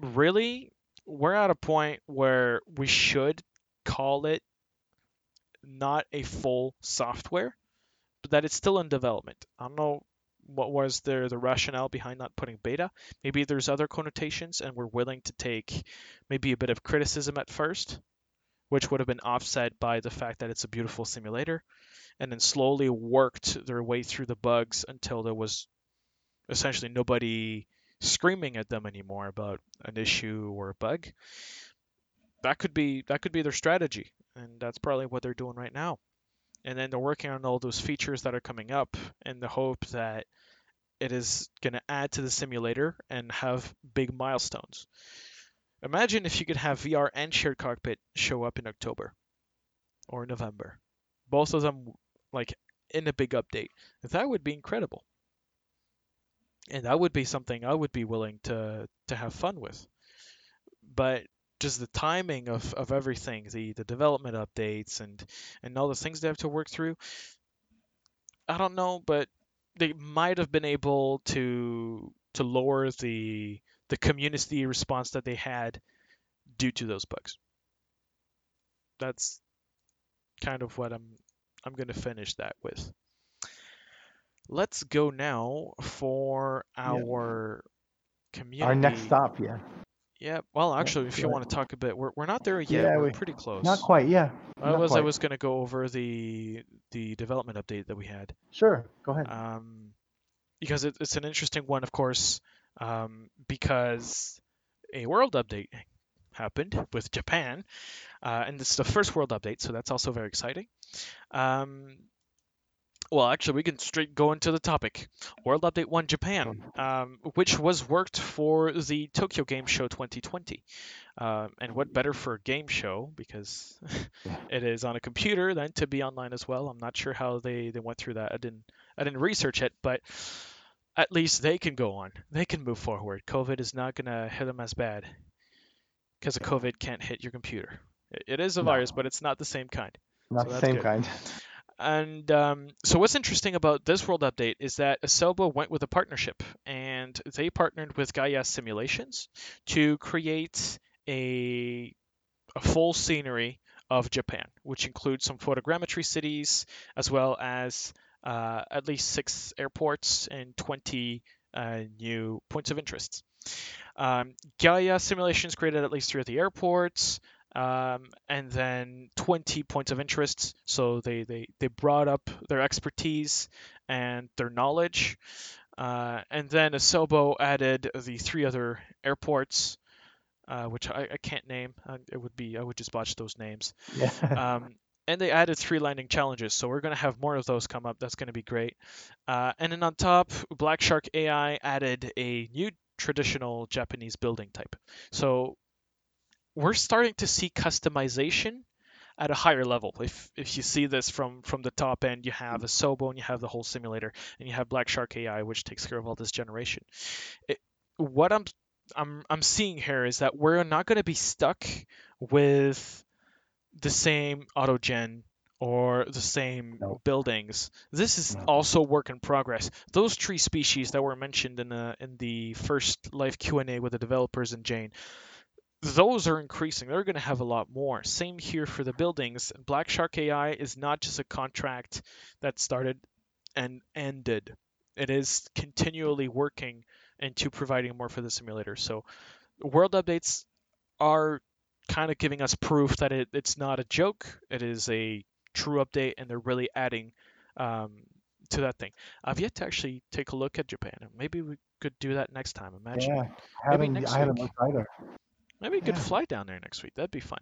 really, we're at a point where we should call it not a full software, but that it's still in development. I don't know what was there the rationale behind not putting beta. Maybe there's other connotations and we're willing to take maybe a bit of criticism at first, which would have been offset by the fact that it's a beautiful simulator, and then slowly worked their way through the bugs until there was essentially nobody screaming at them anymore about an issue or a bug. That could be that could be their strategy, and that's probably what they're doing right now. And then they're working on all those features that are coming up in the hope that it is going to add to the simulator and have big milestones. Imagine if you could have V R and shared cockpit show up in October or November, both of them like in a big update. That would be incredible. And that would be something I would be willing to, to have fun with. But just the timing of, of everything, the, the development updates and, and all the things they have to work through, I don't know, but they might have been able to to lower the the community response that they had due to those bugs. That's kind of what I'm I'm going to finish that with. Let's go now for our yeah. community. Our next stop, yeah. Yeah, well, actually, if you want to talk a bit, we're we're not there yet. Yeah, we're we, pretty close. Not quite, yeah. Not I was quite. I was going to go over the the development update that we had. Sure, go ahead. Um, because it, it's an interesting one, of course, um, because a world update happened with Japan, uh, and this is the first world update, so that's also very exciting. Um, well, actually, we can straight go into the topic. World Update one Japan, um, which was worked for the Tokyo Game Show twenty twenty. Um, and what better for a game show, because it is on a computer, than to be online as well. I'm not sure how they, they went through that. I didn't I didn't research it, but at least they can go on. They can move forward. COVID is not going to hit them as bad, because yeah. COVID can't hit your computer. It, it is a no. virus, but it's not the same kind. Not so the same good. kind. And um, so what's interesting about this world update is that Asobo went with a partnership, and they partnered with Gaia Simulations to create a, a full scenery of Japan, which includes some photogrammetry cities, as well as uh, at least six airports and twenty uh, new points of interest. Um, Gaia Simulations created at least three of the airports, Um, and then twenty points of interest. So they, they, they brought up their expertise and their knowledge. Uh, and then Asobo added the three other airports, uh, which I, I can't name. It would be I would just botch those names. Yeah. um, and they added three landing challenges. So we're going to have more of those come up. That's going to be great. Uh, and then on top, Black Shark A I added a new traditional Japanese building type. So we're starting to see customization at a higher level. If if you see this from, from the top end, you have Asobo and you have the whole simulator, and you have Black Shark A I, which takes care of all this generation. It, what I'm I'm I'm seeing here is that we're not going to be stuck with the same autogen or the same no. buildings. This is also work in progress. Those tree species that were mentioned in the in the first live Q and A with the developers and Jane, those are increasing. They're going to have a lot more. Same here for the buildings. Black Shark A I is not just a contract that started and ended. It is continually working into providing more for the simulator. So world updates are kind of giving us proof that it, it's not a joke. It is a true update, and they're really adding um, to that thing. I've yet to actually take a look at Japan. Maybe we could do that next time. Imagine. Yeah, having, Maybe next I haven't looked either. Maybe you could yeah. fly down there next week. That'd be fun.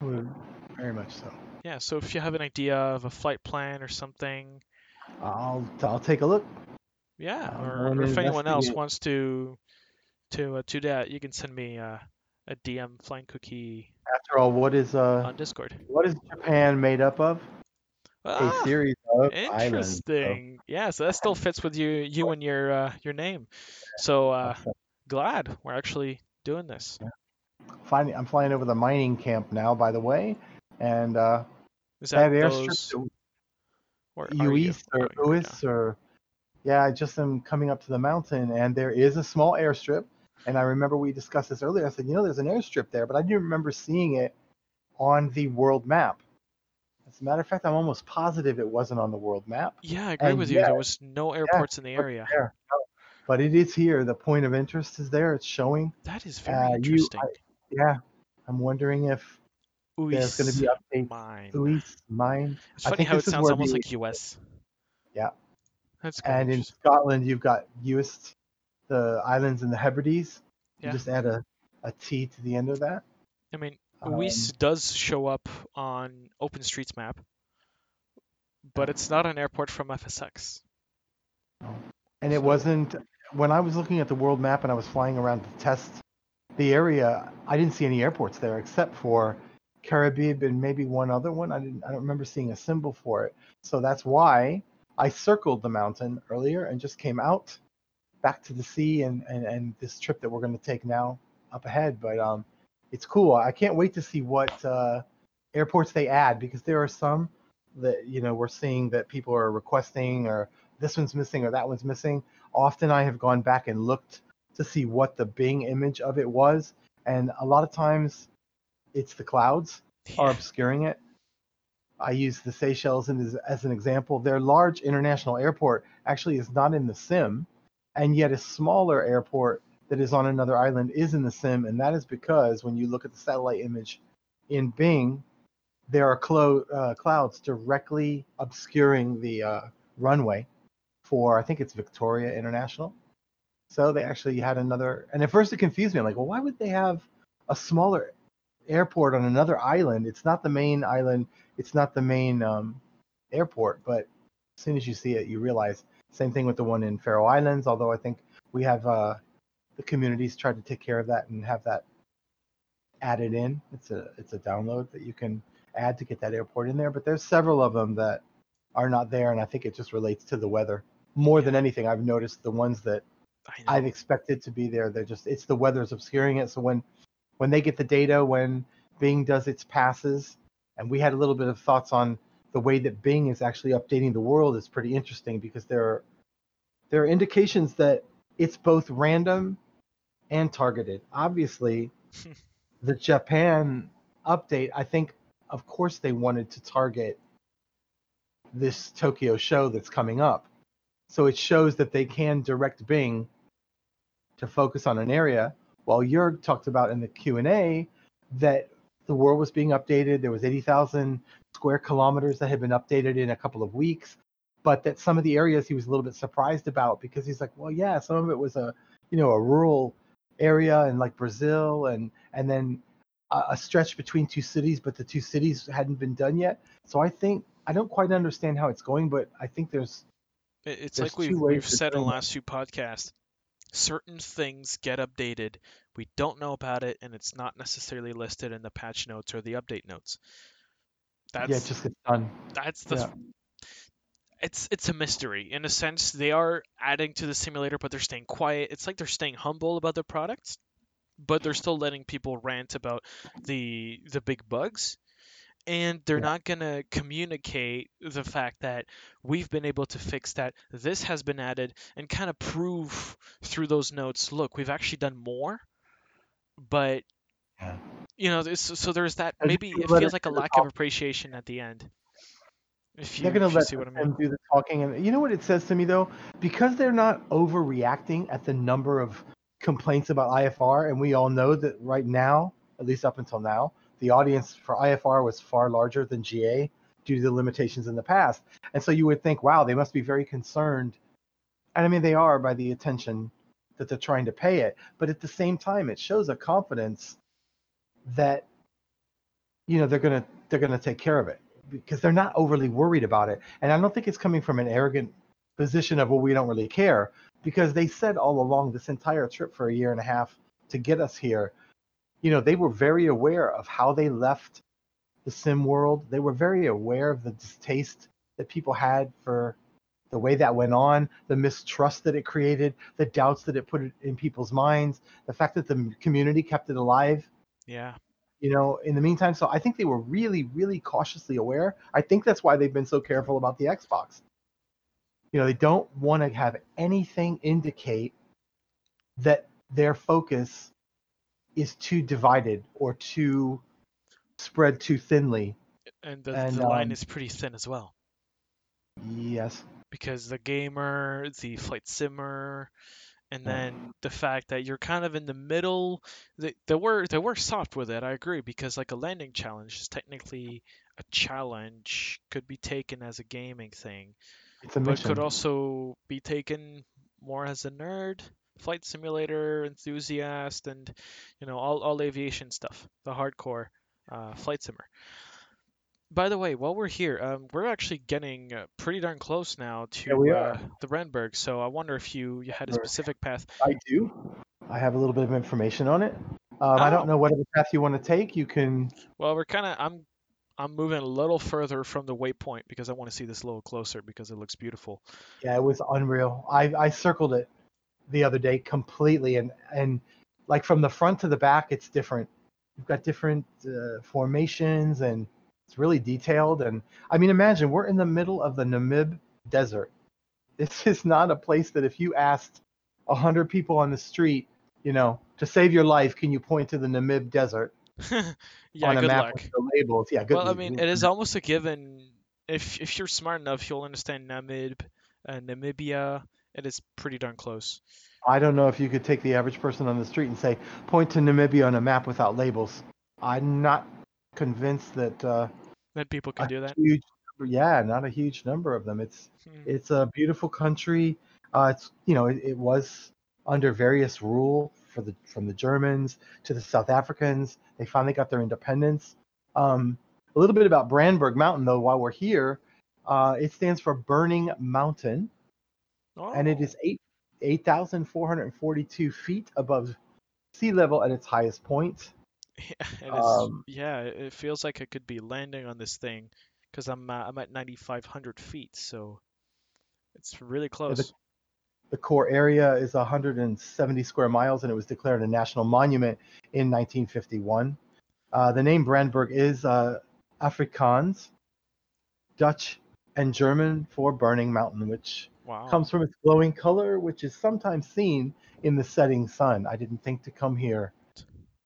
Very much so. Yeah. So if you have an idea of a flight plan or something, I'll I'll take a look. Yeah. I'll or, or if anyone else wants to to uh, do that, you can send me uh, a D M flying cookie. After all, what is uh on Discord? What is Japan made up of? Ah, a series of interesting. Islands, so. Yeah. So that still fits with you, you and your uh, your name. So uh, glad we're actually doing this. Yeah. Finally, I'm flying over the mining camp now, by the way, and uh, is that airstrip Uist or Uist or yeah, I just am coming up to the mountain, and there is a small airstrip. And I remember we discussed this earlier. I said, you know, there's an airstrip there, but I didn't remember seeing it on the world map. As a matter of fact, I'm almost positive it wasn't on the world map. Yeah, I agree and with you. Yeah, there was no airports yeah, in the area. There. But it is here. The point of interest is there. It's showing. That is very uh, you, interesting. I, yeah, I'm wondering if Uist there's going to be updates. Mine. Uist mine. It's funny how it sounds almost like U S. Yeah. That's cool. And in Scotland, you've got Uist, the islands in the Hebrides. You yeah. just add a, a T to the end of that. I mean, Uist um, does show up on OpenStreetMap, but it's not an airport from F S X. And it so. wasn't. When I was looking at the world map and I was flying around to test the area, I didn't see any airports there except for Karabib and maybe one other one. I didn't. I don't remember seeing a symbol for it. So that's why I circled the mountain earlier and just came out back to the sea and, and, and this trip that we're going to take now up ahead. But um, it's cool. I can't wait to see what uh, airports they add, because there are some that, you know, we're seeing that people are requesting, or this one's missing or that one's missing. Often I have gone back and looked to see what the Bing image of it was, and a lot of times it's the clouds are obscuring it. I use the Seychelles as, as an example. Their large international airport actually is not in the sim, and yet a smaller airport that is on another island is in the sim, and that is because when you look at the satellite image in Bing, there are clo- uh, clouds directly obscuring the uh, runway for, I think it's Victoria International. So they actually had another, and at first it confused me. I'm like, well, why would they have a smaller airport on another island. It's not the main island. It's not the main um, airport. But as soon as you see it, you realize. Same thing with the one in Faroe Islands, although I think we have uh, the communities tried to take care of that and have that added in. It's a it's a download that you can add to get that airport in there. But there's several of them that are not there, and I think it just relates to the weather more yeah. than anything. I've noticed the ones that I've expected to be there. They're just it's the weather's obscuring it. So when when they get the data, when Bing does its passes, and we had a little bit of thoughts on. The way that Bing is actually updating the world is pretty interesting because there are, there are indications that it's both random and targeted. Obviously, the Japan update, I think, of course, they wanted to target this Tokyo show that's coming up. So it shows that they can direct Bing to focus on an area. While Jörg talked about in the Q and A that the world was being updated. There was eighty thousand square kilometers that had been updated in a couple of weeks, but that some of the areas he was a little bit surprised about because he's like, well, yeah, some of it was a, you know, a rural area in like Brazil and, and then a, a stretch between two cities, but the two cities hadn't been done yet. So I think, I don't quite understand how it's going, but I think there's, it's there's like we've, we've said in the last few podcasts, certain things get updated. We don't know about it, and it's not necessarily listed in the patch notes or the update notes. That's, yeah, it just gets done. That's the. Yeah. It's it's a mystery in a sense. They are adding to the simulator, but they're staying quiet. It's like they're staying humble about their products, but they're still letting people rant about the the big bugs, and they're yeah. not gonna communicate the fact that we've been able to fix that. This has been added, and kind of prove through those notes. Look, we've actually done more. But, you know, so there's that. Maybe it feels like a lack of appreciation at the end. If you, they're going to let them I mean. do the talking. And you know what it says to me, though? Because they're not overreacting at the number of complaints about I F R, and we all know that right now, at least up until now, the audience for I F R was far larger than G A due to the limitations in the past. And so you would think, wow, they must be very concerned. And I mean, they are by the attention that they're trying to pay it. But at the same time, it shows a confidence that, you know, they're going to they're going to take care of it because they're not overly worried about it. And I don't think it's coming from an arrogant position of, well, we don't really care, because they said all along this entire trip for a year and a half to get us here, you know, they were very aware of how they left the sim world. They were very aware of the distaste that people had for the way that went on, the mistrust that it created, the doubts that it put in people's minds, the fact that the community kept it alive. Yeah. You know, in the meantime, so I think they were really, really cautiously aware. I think that's why they've been so careful about the Xbox. You know, they don't want to have anything indicate that their focus is too divided or too spread too thinly. And the, and, the line um, is pretty thin as well. Yes. Because the gamer, the flight simmer, and then the fact that you're kind of in the middle. They, they were they were soft with it, I agree, because like a landing challenge is technically a challenge, could be taken as a gaming thing. It's a but mission. Could also be taken more as a nerd, flight simulator enthusiast, and you know all, all aviation stuff, the hardcore uh, flight simmer. By the way, while we're here, um, we're actually getting uh, pretty darn close now to yeah, uh, the Brandberg. So I wonder if you, you had a specific path. I do. I have a little bit of information on it. Um, oh. I don't know whatever path you want to take. You can. Well, we're kind of. I'm. I'm moving a little further from the waypoint because I want to see this a little closer because it looks beautiful. Yeah, it was unreal. I I circled it the other day completely, and and like from the front to the back, it's different. You've got different uh, formations and. It's really detailed, and I mean, imagine we're in the middle of the Namib Desert. This is not a place that if you asked a hundred people on the street, you know, to save your life, can you point to the Namib Desert yeah, on a good map luck. With the labels? Yeah, good. Well, I mean, it is almost a given. If if you're smart enough, you'll understand Namib, uh, Namibia. It is pretty darn close. I don't know if you could take the average person on the street and say, point to Namibia on a map without labels. I'm not convinced that. Uh, That people can do that? Huge, yeah, not a huge number of them. It's hmm. it's a beautiful country. Uh, it's you know it, it was under various rule for the from the Germans to the South Africans. They finally got their independence. Um, a little bit about Brandberg Mountain, though, while we're here. Uh, it stands for Burning Mountain, oh. and it is eight thousand four hundred forty-two feet above sea level at its highest point. Yeah, and it's, um, yeah, it feels like I could be landing on this thing because I'm uh, I'm at nine thousand five hundred feet, so it's really close. The, the core area is one hundred seventy square miles, and it was declared a national monument in nineteen fifty-one. Uh, the name Brandberg is uh, Afrikaans, Dutch, and German for Burning Mountain, which wow. comes from its glowing color, which is sometimes seen in the setting sun. I didn't think to come here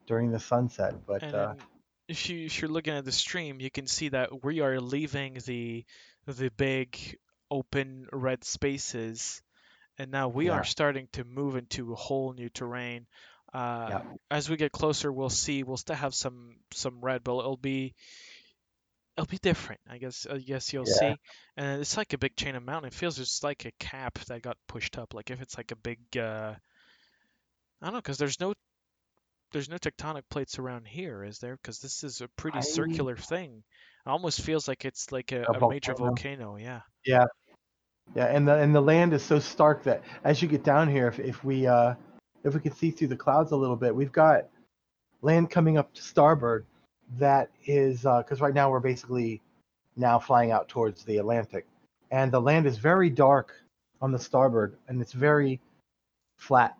during the sunset, but and uh, if, you, if you're looking at the stream, you can see that we are leaving the the big open red spaces, and now we yeah. are starting to move into a whole new terrain. Uh, yeah. As we get closer, we'll see. We'll still have some some red, but it'll be it'll be different. I guess I guess you'll yeah. see. And it's like a big chain of mountain. It feels just like a cap that got pushed up. Like if it's like a big, uh, I don't know, because there's no. There's no tectonic plates around here, is there? Because this is a pretty I, circular thing. It almost feels like it's like a, a, a volcano. major volcano. Yeah. Yeah. Yeah. And the and the land is so stark that as you get down here, if if we uh, if we can see through the clouds a little bit, we've got land coming up to starboard. That is because uh, right now we're basically now flying out towards the Atlantic, and the land is very dark on the starboard, and it's very flat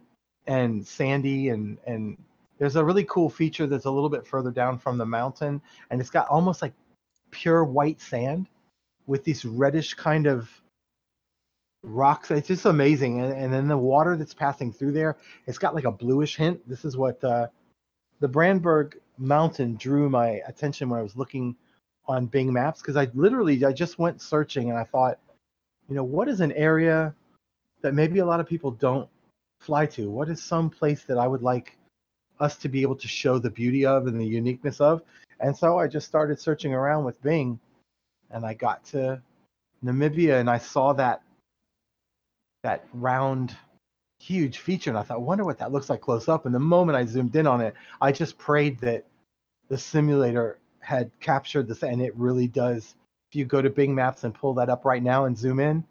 and sandy and and. There's a really cool feature that's a little bit further down from the mountain, and it's got almost like pure white sand with these reddish kind of rocks. It's just amazing. And, and then the water that's passing through there, it's got like a bluish hint. This is what uh, the Brandberg Mountain drew my attention when I was looking on Bing Maps, because I literally I just went searching, and I thought, you know, what is an area that maybe a lot of people don't fly to? What is some place that I would like us to be able to show the beauty of and the uniqueness of? And so I just started searching around with Bing, and I got to Namibia, and I saw that that round, huge feature, and I thought, I wonder what that looks like close up. And the moment I zoomed in on it, I just prayed that the simulator had captured this, and it really does. If you go to Bing Maps and pull that up right now and zoom in,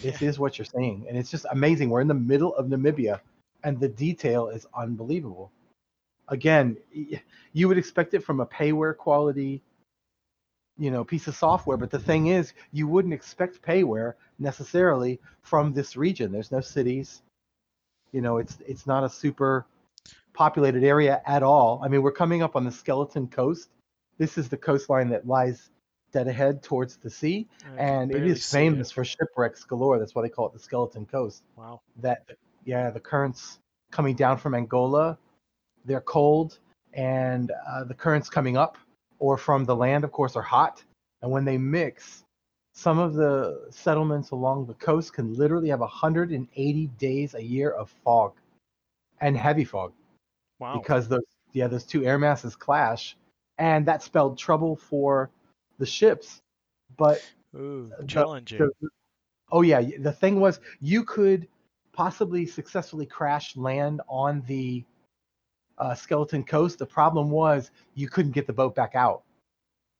this is what you're seeing, and it's just amazing. We're in the middle of Namibia, and the detail is unbelievable. Again, you would expect it from a payware quality, you know, piece of software. But the thing is, you wouldn't expect payware necessarily from this region. There's no cities. You know, it's it's not a super populated area at all. I mean, we're coming up on the Skeleton Coast. This is the coastline that lies dead ahead towards the sea. And it is famous for shipwrecks galore. That's why they call it the Skeleton Coast. Wow. That, yeah, the currents coming down from Angola, they're cold, and uh, the currents coming up or from the land, of course, are hot. And when they mix, some of the settlements along the coast can literally have one hundred eighty days a year of fog, and heavy fog. Wow. Because those, yeah, those two air masses clash, and that spelled trouble for the ships. But Ooh, challenging. The, the, oh, yeah. The thing was, you could possibly successfully crash land on the uh, Skeleton Coast. The problem was you couldn't get the boat back out.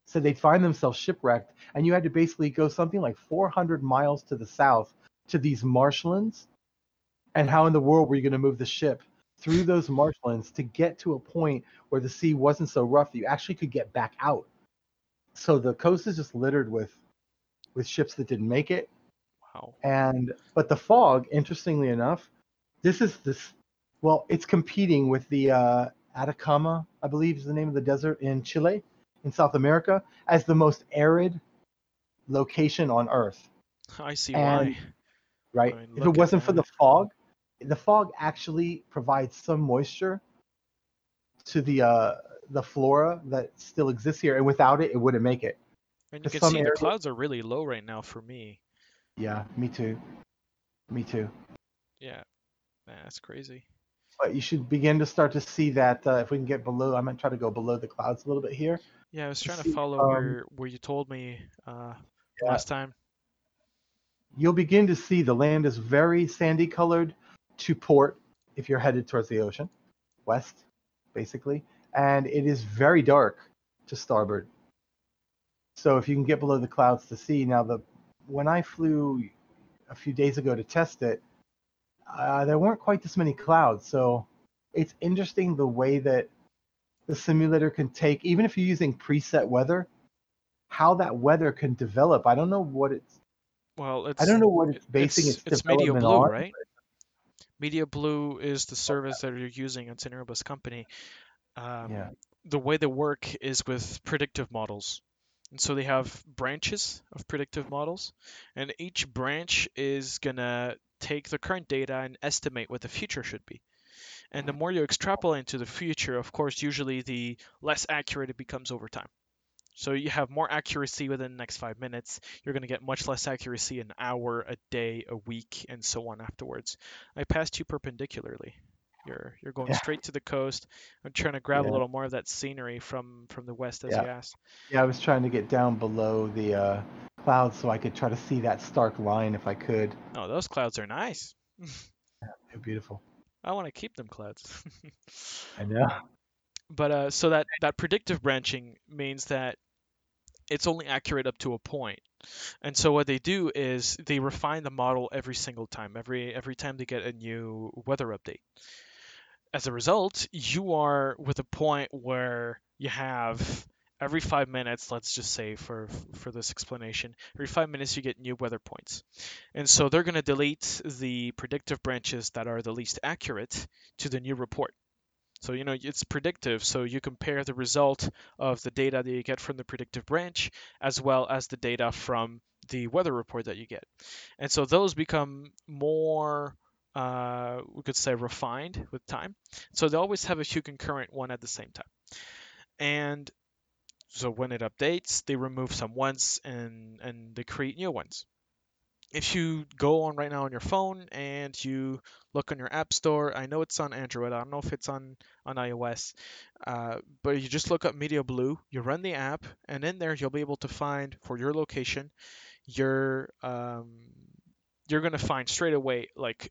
So they'd find themselves shipwrecked, and you had to basically go something like four hundred miles to the south to these marshlands. And how in the world were you going to move the ship through those marshlands to get to a point where the sea wasn't so rough that you actually could get back out? So the coast is just littered with with ships that didn't make it. And but the fog, interestingly enough, this is this. Well, it's competing with the uh, Atacama, I believe, is the name of the desert in Chile, in South America, as the most arid location on Earth. I see and, why. Right. I mean, if it wasn't for the fog, the fog actually provides some moisture to the uh, the flora that still exists here, and without it, it wouldn't make it. And you can see areas, the clouds are really low right now for me. Yeah, me too. Me too. Yeah, man, that's crazy. But you should begin to start to see that uh, if we can get below, I might try to go below the clouds a little bit here. Yeah, I was trying to, to see, follow um, where, where you told me uh, yeah. last time. You'll begin to see the land is very sandy colored to port if you're headed towards the ocean, west, basically. And it is very dark to starboard. So if you can get below the clouds to see. Now, the when I flew a few days ago to test it, uh, there weren't quite this many clouds. So it's interesting the way that the simulator can take, even if you're using preset weather, how that weather can develop. I don't know what it's... Well, it's, I don't know what it's basing its, its, its development Meteoblue, on. Right? Meteoblue is the service that you're using. It's an Airbus company. Um, yeah. The way they work is with predictive models. And so they have branches of predictive models. And each branch is going to take the current data and estimate what the future should be. And the more you extrapolate into the future, of course, usually the less accurate it becomes over time. So you have more accuracy within the next five minutes. You're going to get much less accuracy an hour, a day, a week, and so on afterwards. I passed you perpendicularly. You're you're going yeah. straight to the coast. I'm trying to grab yeah. a little more of that scenery from, from the west, as yeah. you asked. Yeah, I was trying to get down below the uh, clouds so I could try to see that stark line if I could. Oh, those clouds are nice. Yeah, they're beautiful. I want to keep them clouds. I know. But uh, so that, that predictive branching means that it's only accurate up to a point. And so what they do is they refine the model every single time, every every time they get a new weather update. As a result, you are with a point where you have every five minutes, let's just say for, for this explanation, every five minutes you get new weather points. And so they're going to delete the predictive branches that are the least accurate to the new report. So, you know, it's predictive. So you compare the result of the data that you get from the predictive branch as well as the data from the weather report that you get. And so those become more, uh, we could say, refined with time. So they always have a few concurrent one at the same time. And so when it updates, they remove some ones and, and they create new ones. If you go on right now on your phone and you look on your app store, I know it's on Android, I don't know if it's on, on iOS, uh, but you just look up Meteoblue, you run the app, and in there you'll be able to find, for your location, your, um, you're going to find straight away like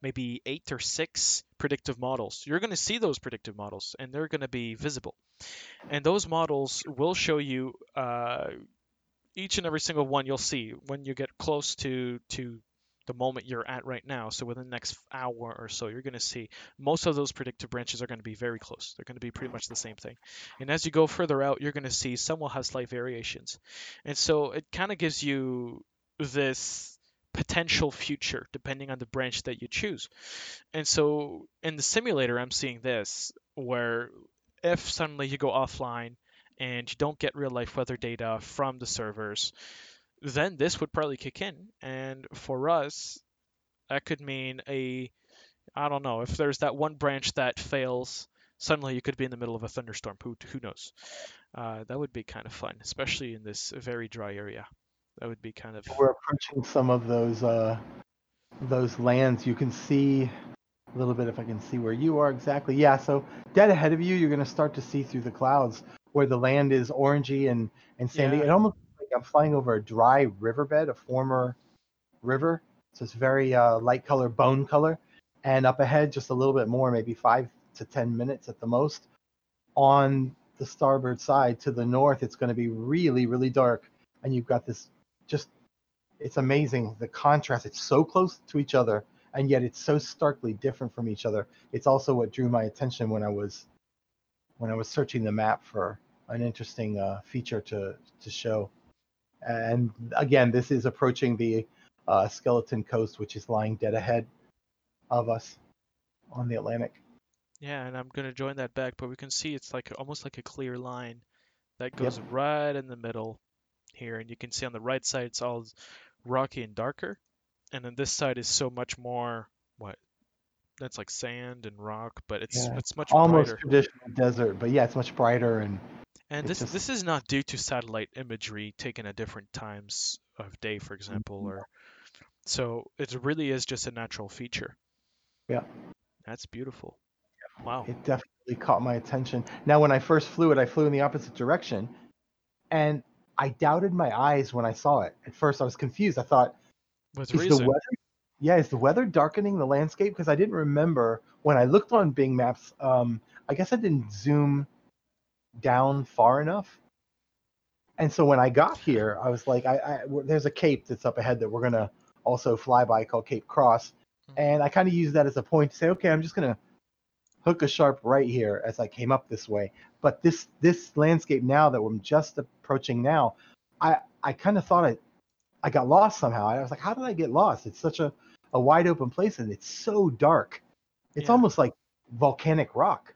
maybe eight or six predictive models. You're going to see those predictive models, and they're going to be visible. And those models will show you... Uh, each and every single one you'll see when you get close to, to the moment you're at right now. So within the next hour or so, you're going to see most of those predictive branches are going to be very close. They're going to be pretty much the same thing. And as you go further out, you're going to see some will have slight variations. And so it kind of gives you this potential future depending on the branch that you choose. And so in the simulator, I'm seeing this where if suddenly you go offline, and you don't get real-life weather data from the servers, then this would probably kick in. And for us, that could mean a, I don't know, if there's that one branch that fails, suddenly you could be in the middle of a thunderstorm. Who who knows? Uh, that would be kind of fun, especially in this very dry area. That would be kind of... We're approaching some of those, uh, those lands. You can see a little bit if I can see where you are exactly. Yeah, so dead ahead of you, you're going to start to see through the clouds where the land is orangey and, and sandy. Yeah. It almost looks like I'm flying over a dry riverbed, a former river. So it's very uh, light color, bone color. And up ahead, just a little bit more, maybe five to ten minutes at the most. On the starboard side to the north, it's going to be really, really dark. And you've got this just, it's amazing. The contrast, it's so close to each other, and yet it's so starkly different from each other. It's also what drew my attention when I was when I was searching the map for an interesting uh, feature to, to show. And again, this is approaching the uh, Skeleton Coast, which is lying dead ahead of us on the Atlantic. Yeah, and I'm going to join that back, but we can see it's like almost like a clear line that goes yep. right in the middle here. And you can see on the right side, it's all rocky and darker. And then this side is so much more, what, that's like sand and rock, but it's yeah, it's much almost brighter. Traditional desert, but yeah, it's much brighter and. And this just... this is not due to satellite imagery taken at different times of day, for example, or so it really is just a natural feature. Yeah, that's beautiful. Yeah. Wow, it definitely caught my attention. Now, when I first flew it, I flew in the opposite direction, and I doubted my eyes when I saw it. At first, I was confused. I thought, with reason. The weather Yeah, is the weather darkening the landscape? Because I didn't remember when I looked on Bing Maps. Um, I guess I didn't zoom down far enough. And so when I got here, I was like, I, I, there's a cape that's up ahead that we're going to also fly by called Cape Cross. And I kind of used that as a point to say, okay, I'm just going to hook a sharp right here as I came up this way. But this this landscape now that we're just approaching now, I, I kind of thought I, I got lost somehow. I was like, how did I get lost? It's such a, a wide open place, and it's so dark. It's yeah. almost like volcanic rock.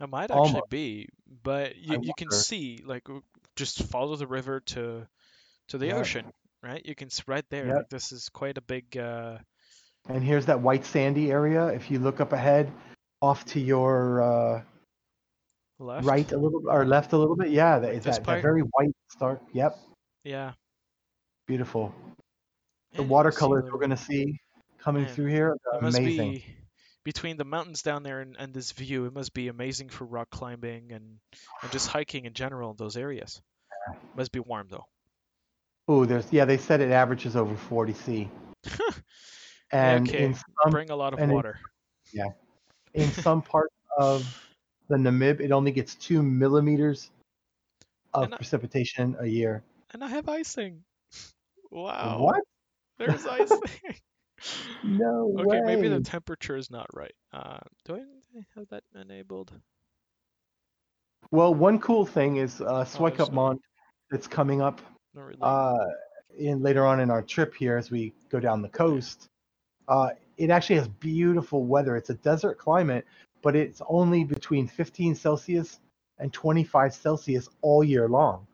It might actually almost. be, but you, you can see, like, just follow the river to to the yeah. ocean, right? You can see right there. Yep. Like, this is quite a big... Uh... And here's that white sandy area. If you look up ahead, off to your uh, left. right a little or left a little bit. Yeah, that, that, that very white stark. Yep. Yeah. Beautiful. The and watercolors we're going to see coming Man, through here are amazing. Be... Between the mountains down there and, and this view, it must be amazing for rock climbing and, and just hiking in general in those areas. It must be warm, though. Oh, there's yeah, they said it averages over forty C. and okay. in some, bring a lot of water. In, yeah. In some parts of the Namib, it only gets two millimeters of and precipitation I, a year. And I have icing. Wow. What? There's icing. No okay, way. Maybe the temperature is not right. Uh, do I have that enabled? Well, one cool thing is uh, Swakopmund oh, that's coming up really. uh, in later on in our trip here as we go down the coast. Uh, it actually has beautiful weather. It's a desert climate, but it's only between fifteen Celsius and twenty-five Celsius all year long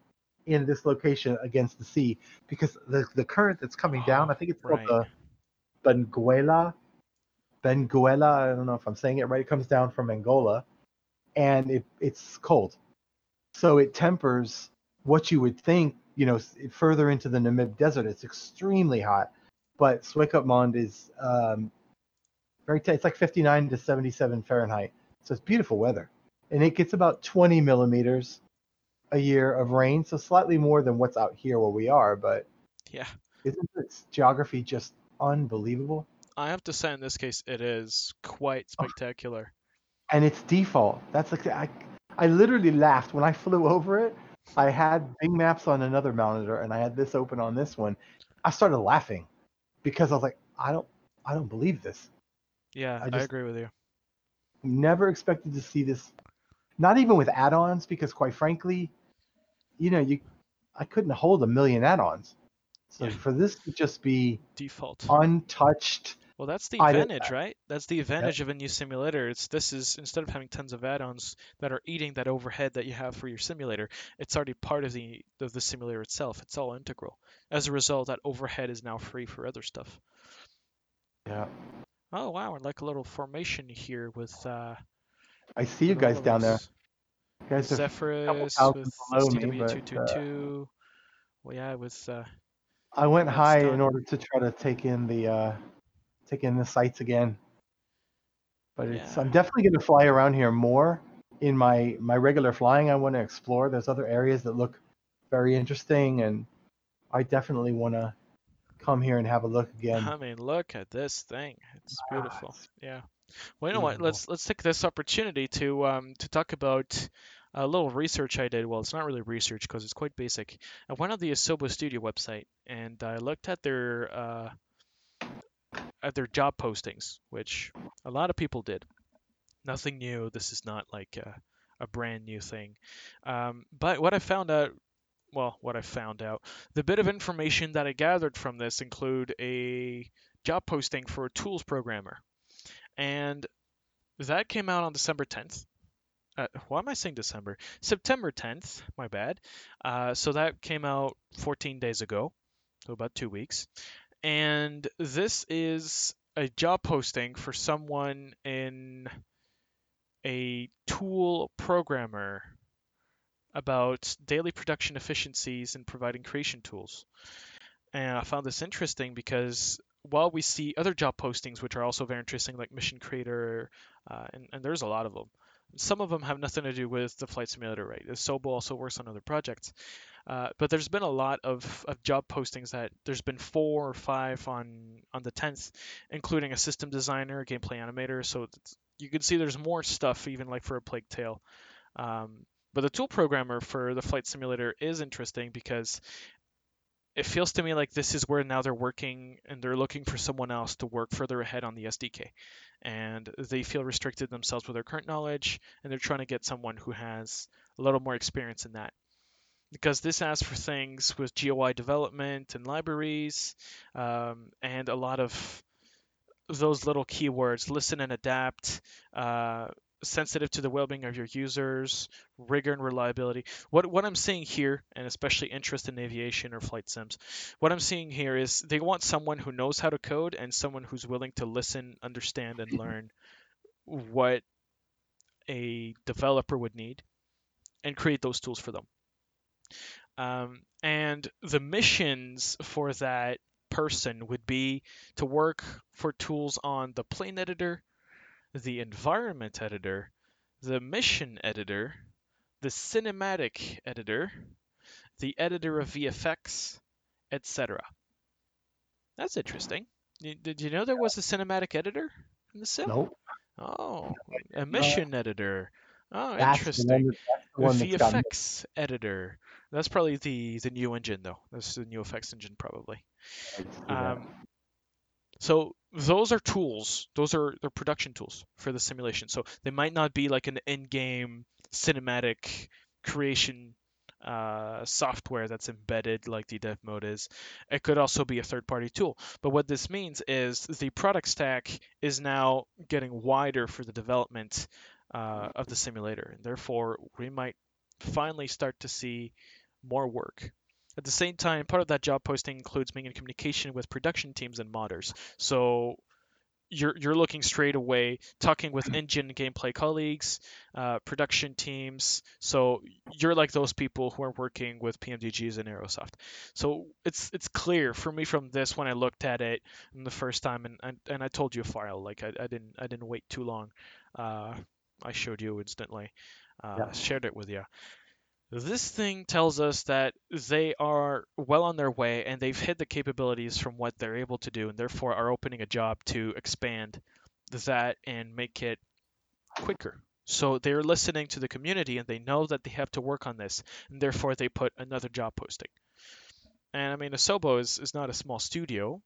in this location against the sea because the, the current that's coming oh, down, I think it's called right. the... Benguela, Benguela, I don't know if I'm saying it right. It comes down from Angola, and it, it's cold. So it tempers what you would think, you know, further into the Namib Desert. It's extremely hot, but Swakopmund is um, very tight. It's like fifty-nine to seventy-seven Fahrenheit. So it's beautiful weather. And it gets about twenty millimeters a year of rain, so slightly more than what's out here where we are. But yeah, isn't its geography just... unbelievable? I have to say, in this case, it is quite spectacular. And it's default. That's like I, I literally laughed when I flew over it. I had Bing Maps on another monitor, and I had this open on this one. I started laughing because I was like, I don't, I don't believe this. Yeah, I, just I agree with you. Never expected to see this. Not even with add-ons, because quite frankly, you know, you, I couldn't hold a million add-ons. So yeah. for this to just be default, untouched. Well, that's the advantage, right? That's the advantage yeah. of a new simulator. It's this is instead of having tons of add-ons that are eating that overhead that you have for your simulator, it's already part of the of the simulator itself. It's all integral. As a result, that overhead is now free for other stuff. Yeah. Oh wow! I like a little formation here with. Uh, I see you guys down there. You guys are Zephyrus with S T W two twenty-two. Well, yeah, with. Uh, I went That's high done. in order to try to take in the uh, take in the sights again, but it's, yeah. I'm definitely going to fly around here more in my, my regular flying. I want to explore. There's other areas that look very interesting, and I definitely want to come here and have a look again. I mean, look at this thing. It's ah, beautiful. It's yeah. Well, you know beautiful. what? Let's let's take this opportunity to um to talk about. A little research I did. Well, it's not really research because it's quite basic. I went on the Asobo Studio website and I looked at their uh, at their job postings, which a lot of people did. Nothing new. This is not like a, a brand new thing. Um, but what I found out, well, what I found out, the bit of information that I gathered from this include a job posting for a tools programmer, and that came out on December tenth. Uh, why am I saying December? September tenth, my bad. Uh, so that came out fourteen days ago, so about two weeks. And this is a job posting for someone in a tool programmer about daily production efficiencies and providing creation tools. And I found this interesting because while we see other job postings, which are also very interesting, like Mission Creator, uh, and, and there's a lot of them, some of them have nothing to do with the flight simulator, right? Asobo also works on other projects. Uh, but there's been a lot of, of job postings that there's been four or five on, on the tenth, including a system designer, a gameplay animator. So you can see there's more stuff, even like for a Plague Tale. Um, but the tool programmer for the flight simulator is interesting because it feels to me like this is where now they're working and they're looking for someone else to work further ahead on the S D K. And they feel restricted themselves with their current knowledge, and they're trying to get someone who has a little more experience in that. Because this asks for things with G U I development and libraries, um, and a lot of those little keywords, listen and adapt, uh, sensitive to the well-being of your users, rigor and reliability. What what I'm seeing here, and especially interest in aviation or flight sims, what I'm seeing here is they want someone who knows how to code and someone who's willing to listen, understand, and learn what a developer would need and create those tools for them. Um, and the missions for that person would be to work for tools on the plane editor, the environment editor, the mission editor, the cinematic editor, the editor of V F X, et cetera. That's interesting. Did you know there was a cinematic editor in the sim? Nope. Oh, a mission no. editor. Oh, that's interesting. V F X editor. That's probably the, the new engine, though. That's the new effects engine, probably. Um, so... Those are tools. Those are they're production tools for the simulation. So they might not be like an in-game cinematic creation uh, software that's embedded like the dev mode is. It could also be a third-party tool. But what this means is the product stack is now getting wider for the development uh, of the simulator. And therefore, we might finally start to see more work. At the same time, part of that job posting includes being in communication with production teams and modders. So you're you're looking straight away, talking with engine gameplay colleagues, uh, production teams. So you're like those people who are working with P M D Gs and Aerosoft. So it's it's clear for me from this when I looked at it the first time, and and, and I told you a file. Like I, I didn't I didn't wait too long. Uh, I showed you instantly, uh, yeah. shared it with you. This thing tells us that they are well on their way and they've hit the capabilities from what they're able to do, and therefore are opening a job to expand that and make it quicker. So they're listening to the community and they know that they have to work on this, and therefore they put another job posting. And I mean, Asobo is, is not a small studio,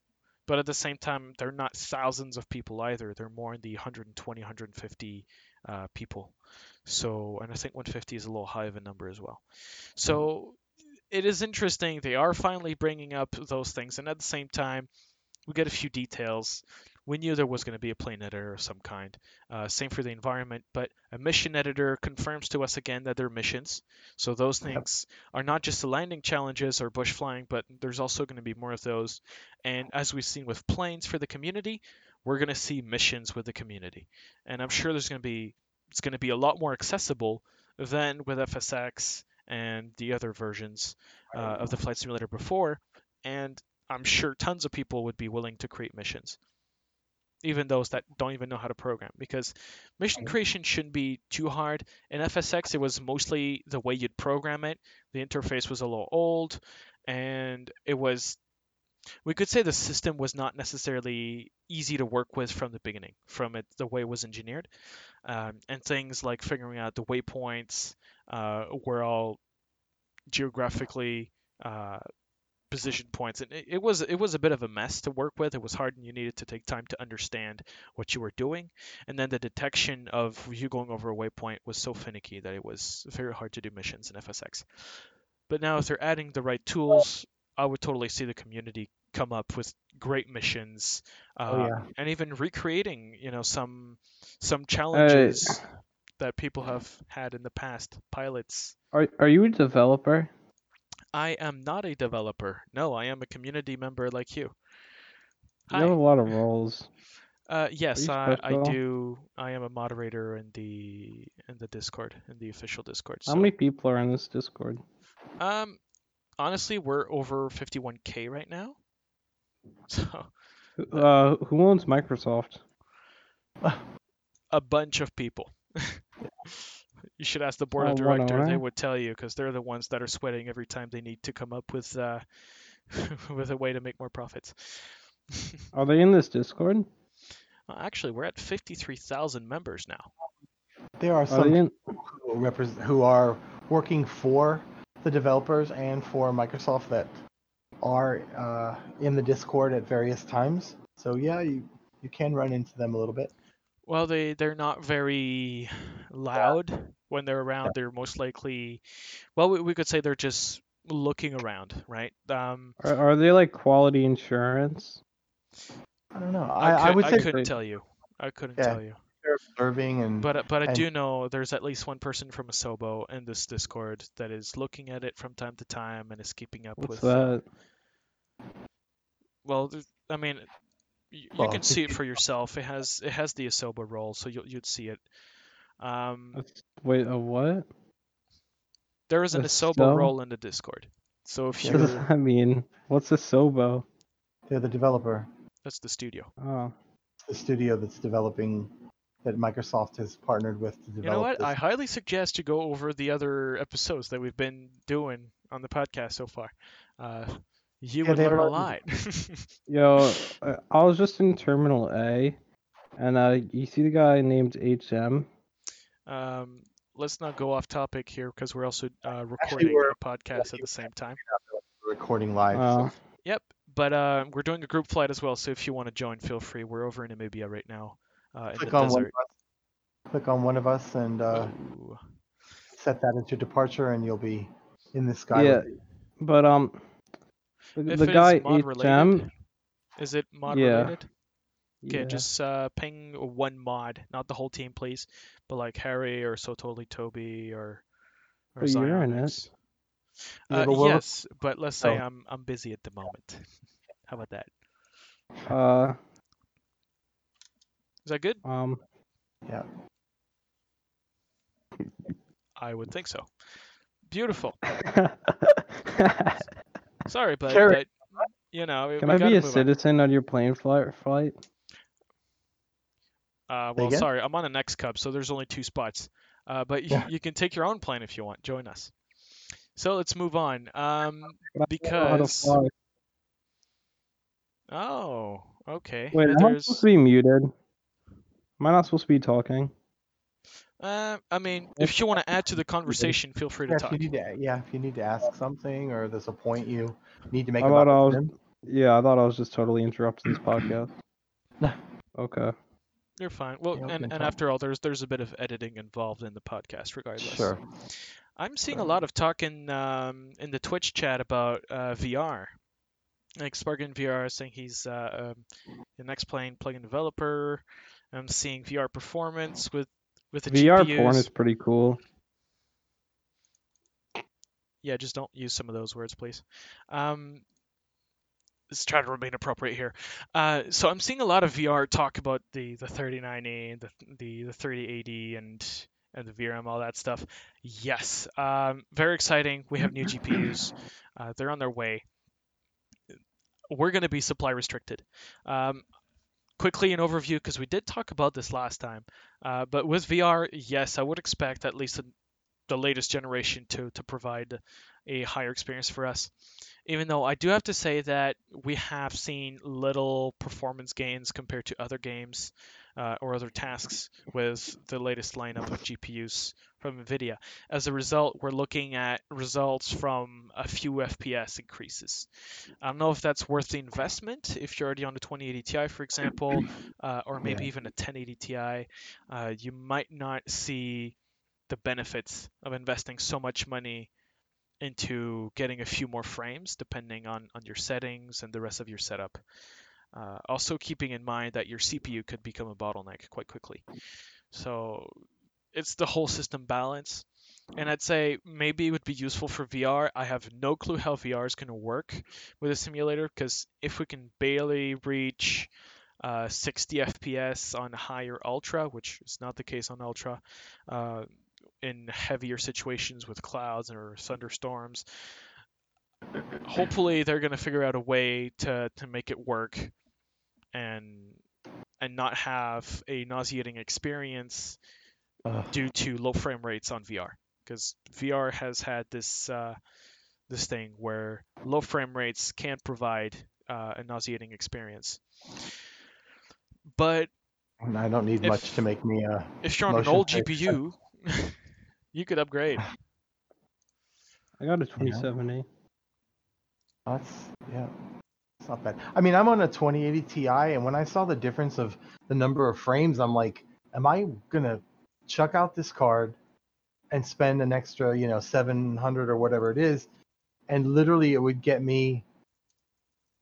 but at the same time, they're not thousands of people either. They're more in the one hundred twenty, one hundred fifty uh, people. So, and I think one hundred fifty is a little high of a number as well. So it is interesting. They are finally bringing up those things. And at the same time, we get a few details. We knew there was going to be a plane editor of some kind. Uh, same for the environment. But a mission editor confirms to us again that they're missions. So those things are not just the landing challenges or bush flying, but there's also going to be more of those. And as we've seen with planes for the community, we're going to see missions with the community. And I'm sure there's going to be... It's going to be a lot more accessible than with F S X and the other versions uh, of the flight simulator before. And I'm sure tons of people would be willing to create missions, even those that don't even know how to program, because mission creation shouldn't be too hard. In F S X, it was mostly the way you'd program it. The interface was a little old, and it was, we could say the system was not necessarily easy to work with from the beginning, from it, the way it was engineered. Um, and things like figuring out the waypoints uh, were all geographically uh, positioned points. And it, it was it was a bit of a mess to work with. It was hard, and you needed to take time to understand what you were doing. And then the detection of you going over a waypoint was so finicky that it was very hard to do missions in F S X. But now if they're adding the right tools, I would totally see the community come up with great missions, uh, oh, yeah. and even recreating, you know, some some challenges uh, that people have had in the past. Pilots. Are Are you a developer? I am not a developer. No, I am a community member like you. Hi. You have a lot of roles. Uh, yes, I, I do. I am a moderator in the in the Discord, in the official Discord. How so. many people are in this Discord? Um. Honestly, we're over fifty-one K right now. So, uh, uh, who owns Microsoft? A bunch of people. You should ask the board oh, of directors. Well, right? They would tell you, because they're the ones that are sweating every time they need to come up with uh, with a way to make more profits. Are they in this Discord? Well, actually, we're at fifty-three thousand members now. There are some are in... who, represent, who are working for the developers and for Microsoft that are uh, in the Discord at various times. So yeah, you, you can run into them a little bit. Well, they, they're not very loud yeah. when they're around. Yeah. They're most likely, well, we, we could say they're just looking around, right? Um, are, are they like quality insurance? I don't know. I, I, could, I would. I say couldn't they, tell you. I couldn't yeah, tell you. They're observing and. But but I and, do know there's at least one person from Asobo in this Discord that is looking at it from time to time and is keeping up what's with. That? Uh, well, I mean, you, well, you can see it for yourself. It has it has the Asobo role, so you, you'd see it. Um, Wait, a what? There is an Asobo role in the Discord. So if you. What does that mean? What's Asobo? They're the developer. That's the studio. Oh. The studio that's developing, that Microsoft has partnered with to develop. You know what? This. I highly suggest you go over the other episodes that we've been doing on the podcast so far. Uh, you yeah, would learn a lot. Yo, I was just in Terminal A, and uh, you see the guy named H M. Um, let's not go off topic here because we're also uh, recording we're, a podcast at the same time. Recording live. Uh, so. Yep. But uh, we're doing a group flight as well, so if you want to join, feel free. We're over in Namibia right now. Uh, Click, in the on one Click on one of us and uh, set that as your departure, and you'll be in the sky. Yeah, but um, the, the guy H M. Is it mod yeah. related? Okay, yeah. just uh, ping one mod, not the whole team, please, but like Harry or So Totally Toby or or Zionis. Uh, yes, but let's say oh. I'm I'm busy at the moment. How about that? Uh, is that good? Um, yeah. I would think so. Beautiful. Sorry, but, but you know. Can I be a citizen on your plane flight or flight? Uh, well, sorry, I'm on an X-Cub, so there's only two spots. Uh, but you, yeah. you can take your own plane if you want. Join us. So let's move on, um, because... Oh, okay. Wait, am I supposed to be muted? Am I not supposed to be talking? Uh, I mean, if you want to add to the conversation, feel free to yeah, talk. If you need to, yeah, if you need to ask something or there's a point you need to make I about I was, Yeah, I thought I was just totally interrupting this podcast. Okay. You're fine. Well, yeah, and, and after all, there's there's a bit of editing involved in the podcast regardless. Sure. I'm seeing a lot of talk in, um, in the Twitch chat about uh, V R. Like Spargan V R is saying he's uh, um, an X-Plane plugin developer. I'm seeing V R performance with, with the V R G P Us. Porn is pretty cool. Yeah, just don't use some of those words, please. Um, let's try to remain appropriate here. Uh, so I'm seeing a lot of V R talk about the, the thirty ninety, the, the, the thirty eighty, and... and the V R M, all that stuff. Yes, um, very exciting. We have new G P Us. Uh, they're on their way. We're going to be supply restricted. Um, quickly, an overview, because we did talk about this last time. Uh, but with V R, yes, I would expect at least a, the latest generation to, to provide a higher experience for us. Even though I do have to say that we have seen little performance gains compared to other games uh, or other tasks with the latest lineup of G P Us from NVIDIA. As a result, we're looking at results from a few F P S increases. I don't know if that's worth the investment if you're already on the twenty eighty Ti, for example, uh, or maybe yeah. even a ten eighty Ti. Uh, you might not see the benefits of investing so much money into getting a few more frames, depending on, on your settings and the rest of your setup. Uh, also keeping in mind that your C P U could become a bottleneck quite quickly. So it's the whole system balance. And I'd say maybe it would be useful for V R. I have no clue how V R is going to work with a simulator, because if we can barely reach uh, sixty F P S on higher ultra, which is not the case on ultra, uh, in heavier situations with clouds or thunderstorms. Hopefully they're going to figure out a way to, to make it work and and not have a nauseating experience uh. due to low frame rates on V R, because V R has had this uh, this thing where low frame rates can't provide uh, a nauseating experience. But I don't need if, much to make me a. If you're on an old G P U, you could upgrade. I got a twenty seventy. Yeah. That's yeah. It's not bad. I mean, I'm on a twenty eighty Ti, and when I saw the difference of the number of frames, I'm like, am I gonna chuck out this card and spend an extra, you know, seven hundred or whatever it is, and literally it would get me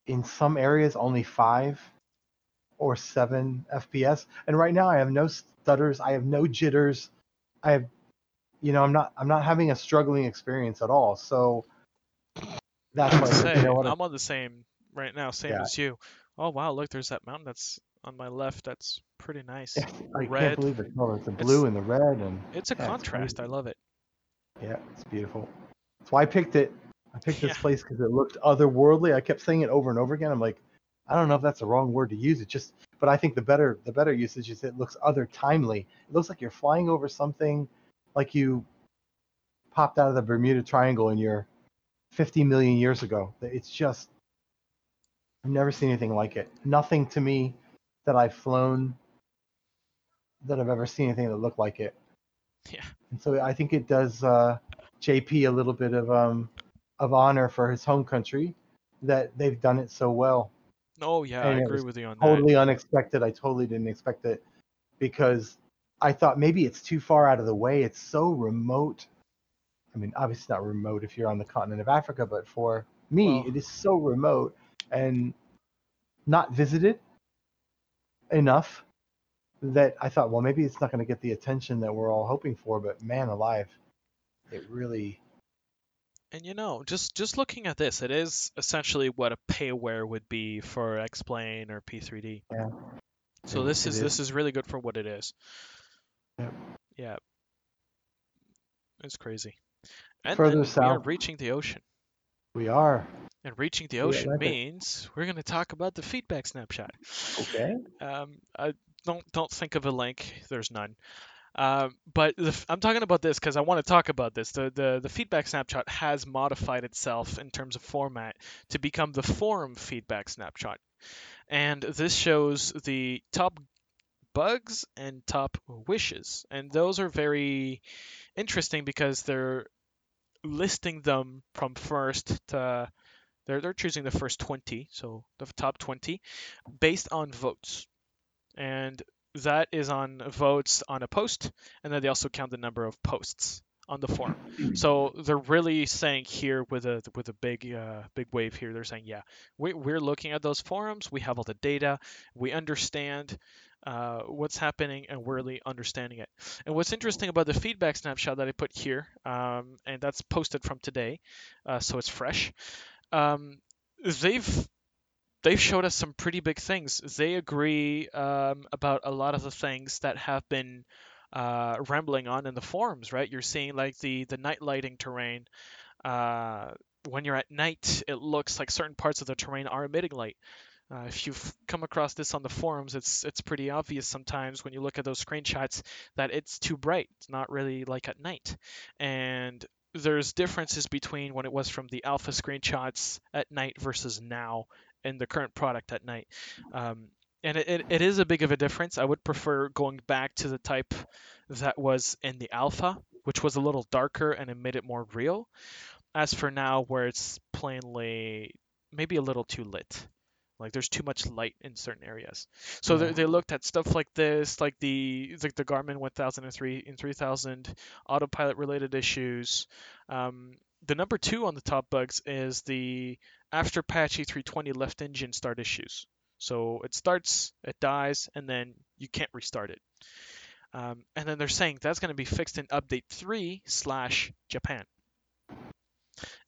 in some areas only five or seven F P S. And right now I have no stutters, I have no jitters, I have, you know, I'm not, I'm not having a struggling experience at all. So that's I'm, like, saying, you know what I'm on the same right now, same yeah. as you. Oh wow, look, there's that mountain that's on my left. That's pretty nice. Yes, I red. can't believe it. Oh, it's the blue it's, and the red, and it's a yeah, contrast. It's I love it. Yeah, it's beautiful. That's why I picked it. I picked yeah. this place because it looked otherworldly. I kept saying it over and over again. I'm like, I don't know if that's the wrong word to use. It just, but I think the better the better usage is it looks other timely. It looks like you're flying over something, like you popped out of the Bermuda Triangle and you're fifty million years ago. It's just, I've never seen anything like it. Nothing to me that I've flown that I've ever seen anything that looked like it. Yeah. And so I think it does uh, J P a little bit of um of honor for his home country that they've done it so well. Oh yeah, and I agree with you on that. Totally unexpected. I totally didn't expect it because I thought maybe it's too far out of the way. It's so remote. I mean, obviously not remote if you're on the continent of Africa, but for me, well, it is so remote and not visited enough that I thought, well, maybe it's not going to get the attention that we're all hoping for, but man alive, it really... And you know, just, just looking at this, it is essentially what a payware would be for X-Plane or P three D. Yeah. So it, this is, is this is really good for what it is. Yeah. Yeah. It's crazy. And further south, we are reaching the ocean. We are. And reaching the ocean yeah, means we're going to talk about the feedback snapshot. Okay. Um, I don't don't think of a link. There's none. Um, but the, I'm talking about this because I want to talk about this. The, the the feedback snapshot has modified itself in terms of format to become the forum feedback snapshot, and this shows the top bugs and top wishes, and those are very interesting because they're listing them from first to they're they're choosing the first twenty, so the top twenty, based on votes, and that is on votes on a post, and then they also count the number of posts on the forum. So they're really saying here with a with a big uh, big wave here, they're saying, yeah, we, we're looking at those forums, we have all the data, we understand uh, what's happening, and we're really understanding it. And what's interesting about the feedback snapshot that I put here, um, and that's posted from today, uh, so it's fresh, um, they've They've showed us some pretty big things. They agree um, about a lot of the things that have been uh, rambling on in the forums, right? You're seeing like the, the night lighting terrain. Uh, when you're at night, it looks like certain parts of the terrain are emitting light. Uh, if you've come across this on the forums, it's it's pretty obvious sometimes when you look at those screenshots that it's too bright. It's not really like at night. And there's differences between when it was from the alpha screenshots at night versus now in the current product at night. Um, and it, it, it is a big of a difference. I would prefer going back to the type that was in the alpha, which was a little darker and it made it more real. As for now, where it's plainly maybe a little too lit. Like there's too much light in certain areas. So yeah. they, they looked at stuff like this, like the like the Garmin one thousand three and three thousand autopilot related issues. Um, the number two on the top bugs is the after patch A three twenty left engine start issues. So it starts, it dies, and then you can't restart it. Um, and then they're saying that's going to be fixed in update three slash Japan.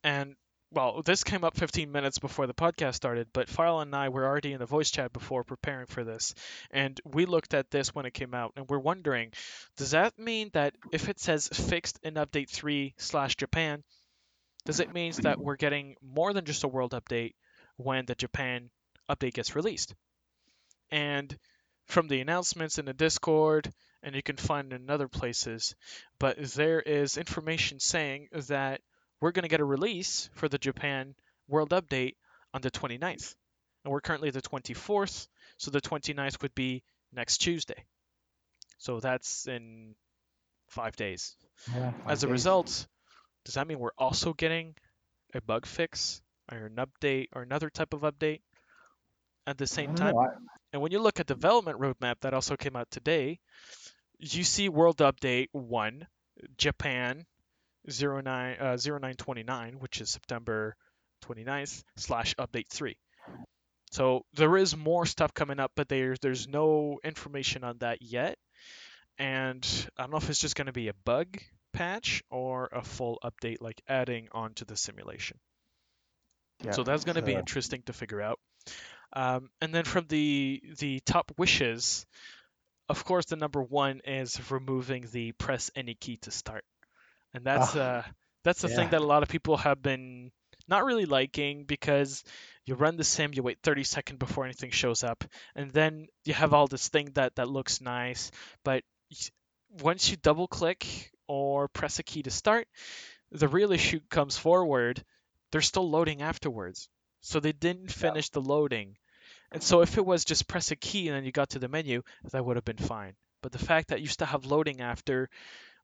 And well, this came up fifteen minutes before the podcast started, but Farrell and I were already in the voice chat before preparing for this. And we looked at this when it came out, and we're wondering, does that mean that if it says fixed in update three slash Japan, does it mean that we're getting more than just a world update when the Japan update gets released? And from the announcements in the Discord and you can find in other places. But there is information saying that we're going to get a release for the Japan World Update on the twenty-ninth. And we're currently the twenty-fourth, so the twenty-ninth would be next Tuesday. So that's in five days. Yeah, five As a days. result, does that mean we're also getting a bug fix or an update or another type of update at the same time? I... And when you look at development roadmap that also came out today, you see World Update one, Japan oh nine twenty-nine, which is September twenty-ninth, slash update three. So there is more stuff coming up, but there, there's no information on that yet. And I don't know if it's just going to be a bug patch or a full update, like adding on to the simulation. Yeah, so that's going to so... be interesting to figure out. Um, and then from the the top wishes, of course, the number one is removing the press any key to start. And that's oh, uh, that's the yeah. thing that a lot of people have been not really liking, because you run the sim, you wait thirty seconds before anything shows up, and then you have all this thing that, that looks nice. But once you double-click or press a key to start, the real issue comes forward. They're still loading afterwards. So they didn't finish yeah. the loading. And so if it was just press a key and then you got to the menu, that would have been fine. But the fact that you still have loading after,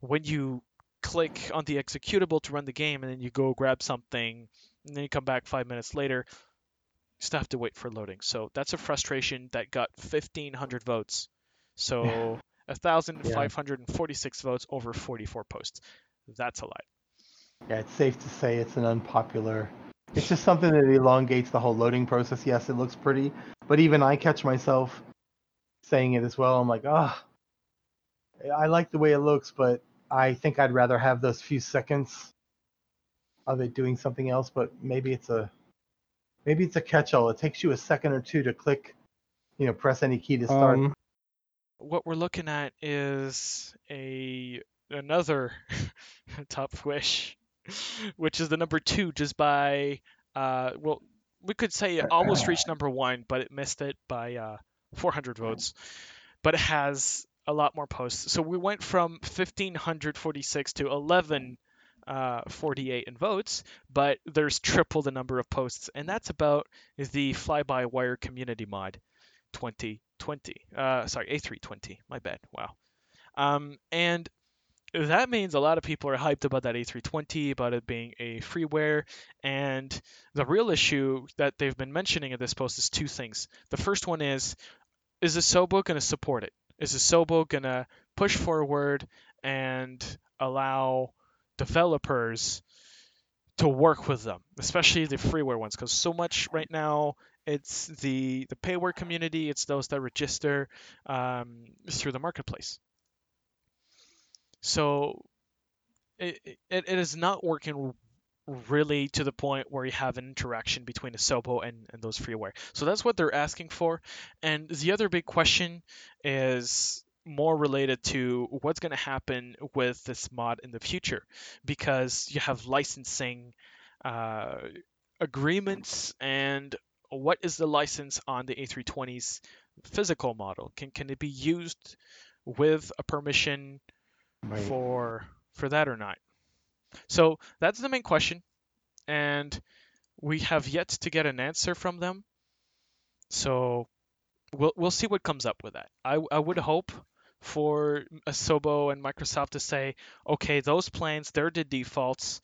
when you click on the executable to run the game and then you go grab something and then you come back five minutes later, you still have to wait for loading. So that's a frustration that got fifteen hundred votes. So yeah. one thousand five hundred forty-six yeah. votes over forty-four posts. That's a lot. Yeah, it's safe to say it's an unpopular... It's just something that elongates the whole loading process. Yes, it looks pretty, but even I catch myself saying it as well. I'm like, ah, oh, I like the way it looks, but I think I'd rather have those few seconds of it doing something else. But maybe it's a maybe it's a catch-all. It takes you a second or two to click, you know, press any key to start. Um, what we're looking at is a another top wish, which is the number two, just by uh, well, we could say it almost reached number one, but it missed it by uh, four hundred votes. But it has a lot more posts. So we went from fifteen forty-six to eleven forty-eight in votes, but there's triple the number of posts, and that's about the fly-by-wire community mod twenty twenty. Uh, sorry, A three twenty. My bad. Wow. Um, and that means a lot of people are hyped about that A three twenty, about it being a freeware. And the real issue that they've been mentioning in this post is two things. The first one is, is Asobo going to support it? Is Asobo going to push forward and allow developers to work with them, especially the freeware ones? Because so much right now, it's the, the payware community. It's those that register um, through the marketplace. So it, it it is not working really to the point where you have an interaction between Asobo and, and those freeware. So that's what they're asking for. And the other big question is more related to what's going to happen with this mod in the future, because you have licensing uh, agreements, and what is the license on the A three twenty's physical model? Can, can it be used with a permission right. for for that or not? So that's the main question, and we have yet to get an answer from them. So we'll we'll see what comes up with that. I I would hope for Asobo and Microsoft to say, okay, those plans, they're the defaults.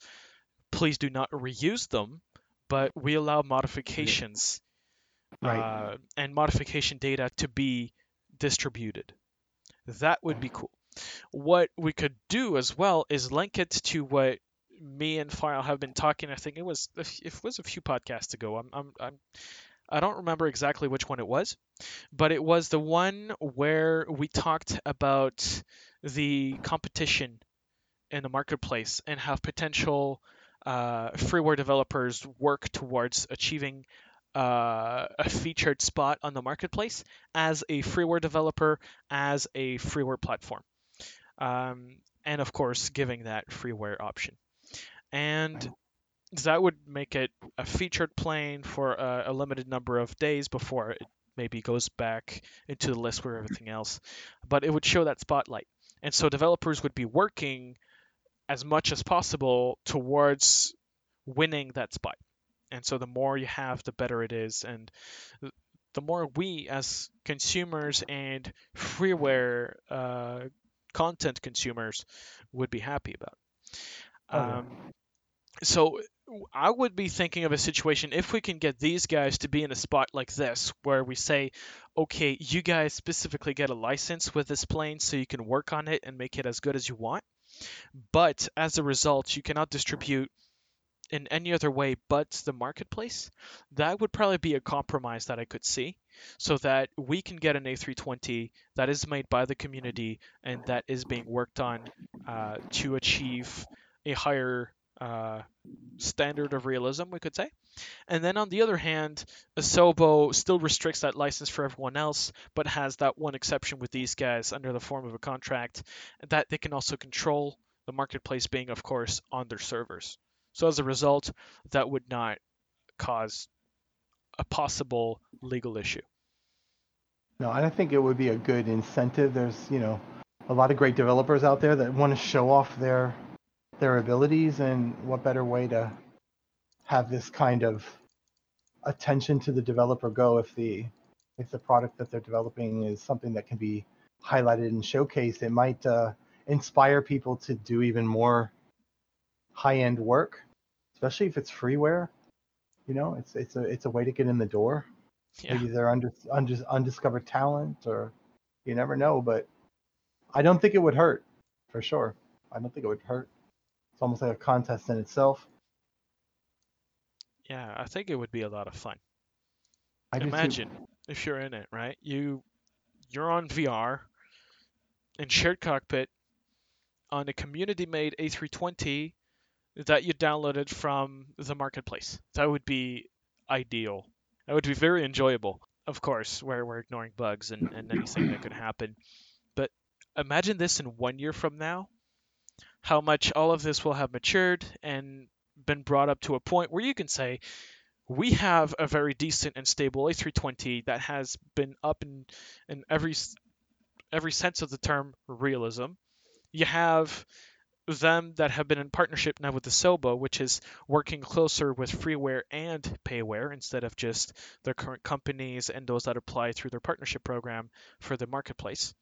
Please do not reuse them, but we allow modifications right. uh, and modification data to be distributed. That would be cool. What we could do as well is link it to what me and File have been talking. I think it was it was a few podcasts ago. I'm, I'm, I'm, I don't remember exactly which one it was, but it was the one where we talked about the competition in the marketplace and how potential uh, freeware developers work towards achieving Uh, a featured spot on the marketplace as a freeware developer, as a freeware platform, um, and of course giving that freeware option. And that would make it a featured plane for a, a limited number of days before it maybe goes back into the list where everything else, but it would show that spotlight. And so developers would be working as much as possible towards winning that spot. And so the more you have, the better it is. And the more we as consumers and freeware uh, content consumers would be happy about. Oh. Um, so I would be thinking of a situation, if we can get these guys to be in a spot like this, where we say, okay, you guys specifically get a license with this plane so you can work on it and make it as good as you want. But as a result, you cannot distribute in any other way but the marketplace. That would probably be a compromise that I could see, so that we can get an A three twenty that is made by the community and that is being worked on uh, to achieve a higher uh, standard of realism, we could say. And then on the other hand, Asobo still restricts that license for everyone else, but has that one exception with these guys under the form of a contract that they can also control, the marketplace being, of course, on their servers. So as a result, that would not cause a possible legal issue. No, and I think it would be a good incentive. There's, you know, a lot of great developers out there that want to show off their their abilities, and what better way to have this kind of attention to the developer go if the if the product that they're developing is something that can be highlighted and showcased. It might uh, inspire people to do even more high-end work, especially if it's freeware. You know, it's it's a it's a way to get in the door. Yeah. Maybe they're under, under undiscovered talent, or you never know. But I don't think it would hurt, for sure. I don't think it would hurt. It's almost like a contest in itself. Yeah, I think it would be a lot of fun. I Imagine if you're in it, right? You you're on V R in shared cockpit on a community-made A three twenty. That you downloaded from the marketplace. That would be ideal. That would be very enjoyable. Of course, where we're ignoring bugs and, and anything that could happen. But imagine this in one year from now, how much all of this will have matured and been brought up to a point where you can say, we have a very decent and stable A three twenty that has been up in, in every every sense of the term realism. You have them that have been in partnership now with Asobo, which is working closer with freeware and payware instead of just their current companies and those that apply through their partnership program for the marketplace.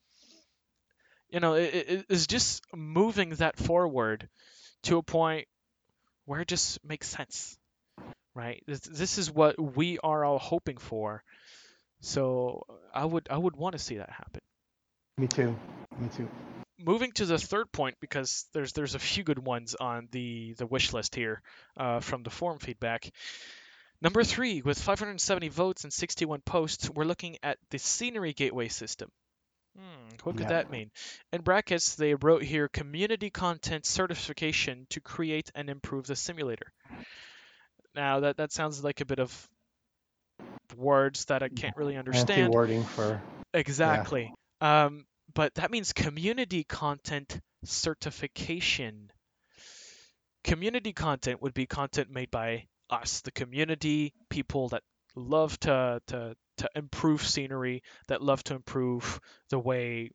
You know, it, it, it's just moving that forward to a point where it just makes sense, right? This, this is what we are all hoping for. So I would I would want to see that happen. Me too. Me too. Moving to the third point, because there's there's a few good ones on the, the wish list here uh, from the forum feedback. Number three, with five hundred seventy votes and sixty-one posts, we're looking at the scenery gateway system. Hmm, what could yeah. that mean? In brackets, they wrote here, community content certification to create and improve the simulator. Now, that, that sounds like a bit of words that I can't really understand. Fancy wording for... Exactly. Yeah. Um, But that means community content certification. Community content would be content made by us, the community, people that love to to, to improve scenery, that love to improve the way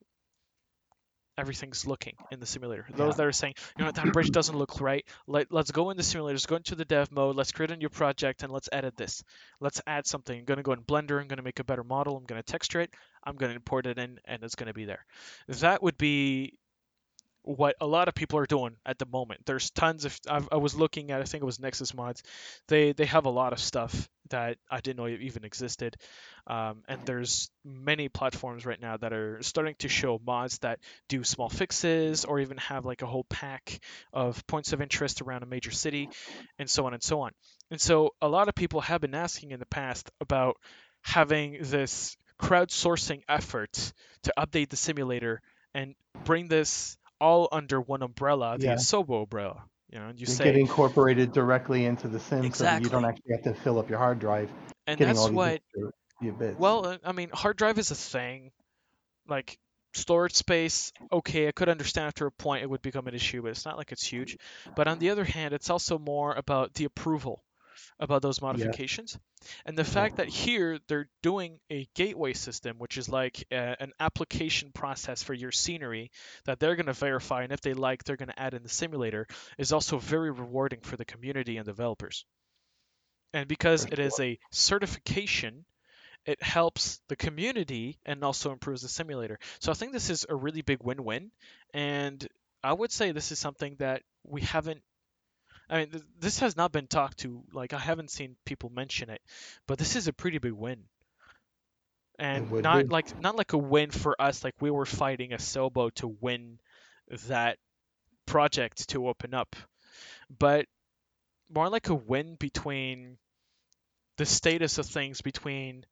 everything's looking in the simulator. Yeah. Those that are saying, you know, that bridge doesn't look right. Let, let's go in the simulators, go into the dev mode, let's create a new project and let's edit this. Let's add something. I'm going to go in Blender. I'm going to make a better model. I'm going to texture it. I'm going to import it in and it's going to be there. That would be what a lot of people are doing at the moment. There's tons of, I've, I was looking at, I think it was Nexus Mods. They, they have a lot of stuff that I didn't know even existed. Um, and there's many platforms right now that are starting to show mods that do small fixes or even have like a whole pack of points of interest around a major city and so on and so on. And so a lot of people have been asking in the past about having this crowdsourcing effort to update the simulator and bring this all under one umbrella, the yeah. Asobo umbrella. You know, and you, you say, get incorporated directly into the sim, exactly. So that you don't actually have to fill up your hard drive. And that's all what. Bits. Well, I mean, hard drive is a thing. Like storage space, okay, I could understand after a point it would become an issue, but it's not like it's huge. But on the other hand, it's also more about the approval, about those modifications. Yeah. And the fact that here they're doing a gateway system, which is like a, an application process for your scenery that they're going to verify, and if they like, they're going to add in the simulator, is also very rewarding for the community and developers. And because it is a certification, it helps the community and also improves the simulator. So I think this is a really big win-win. And I would say this is something that we haven't, I mean, th- this has not been talked to. Like, I haven't seen people mention it, but this is a pretty big win. And not be. like not like a win for us, like we were fighting Asobo to win that project to open up, but more like a win between the status of things between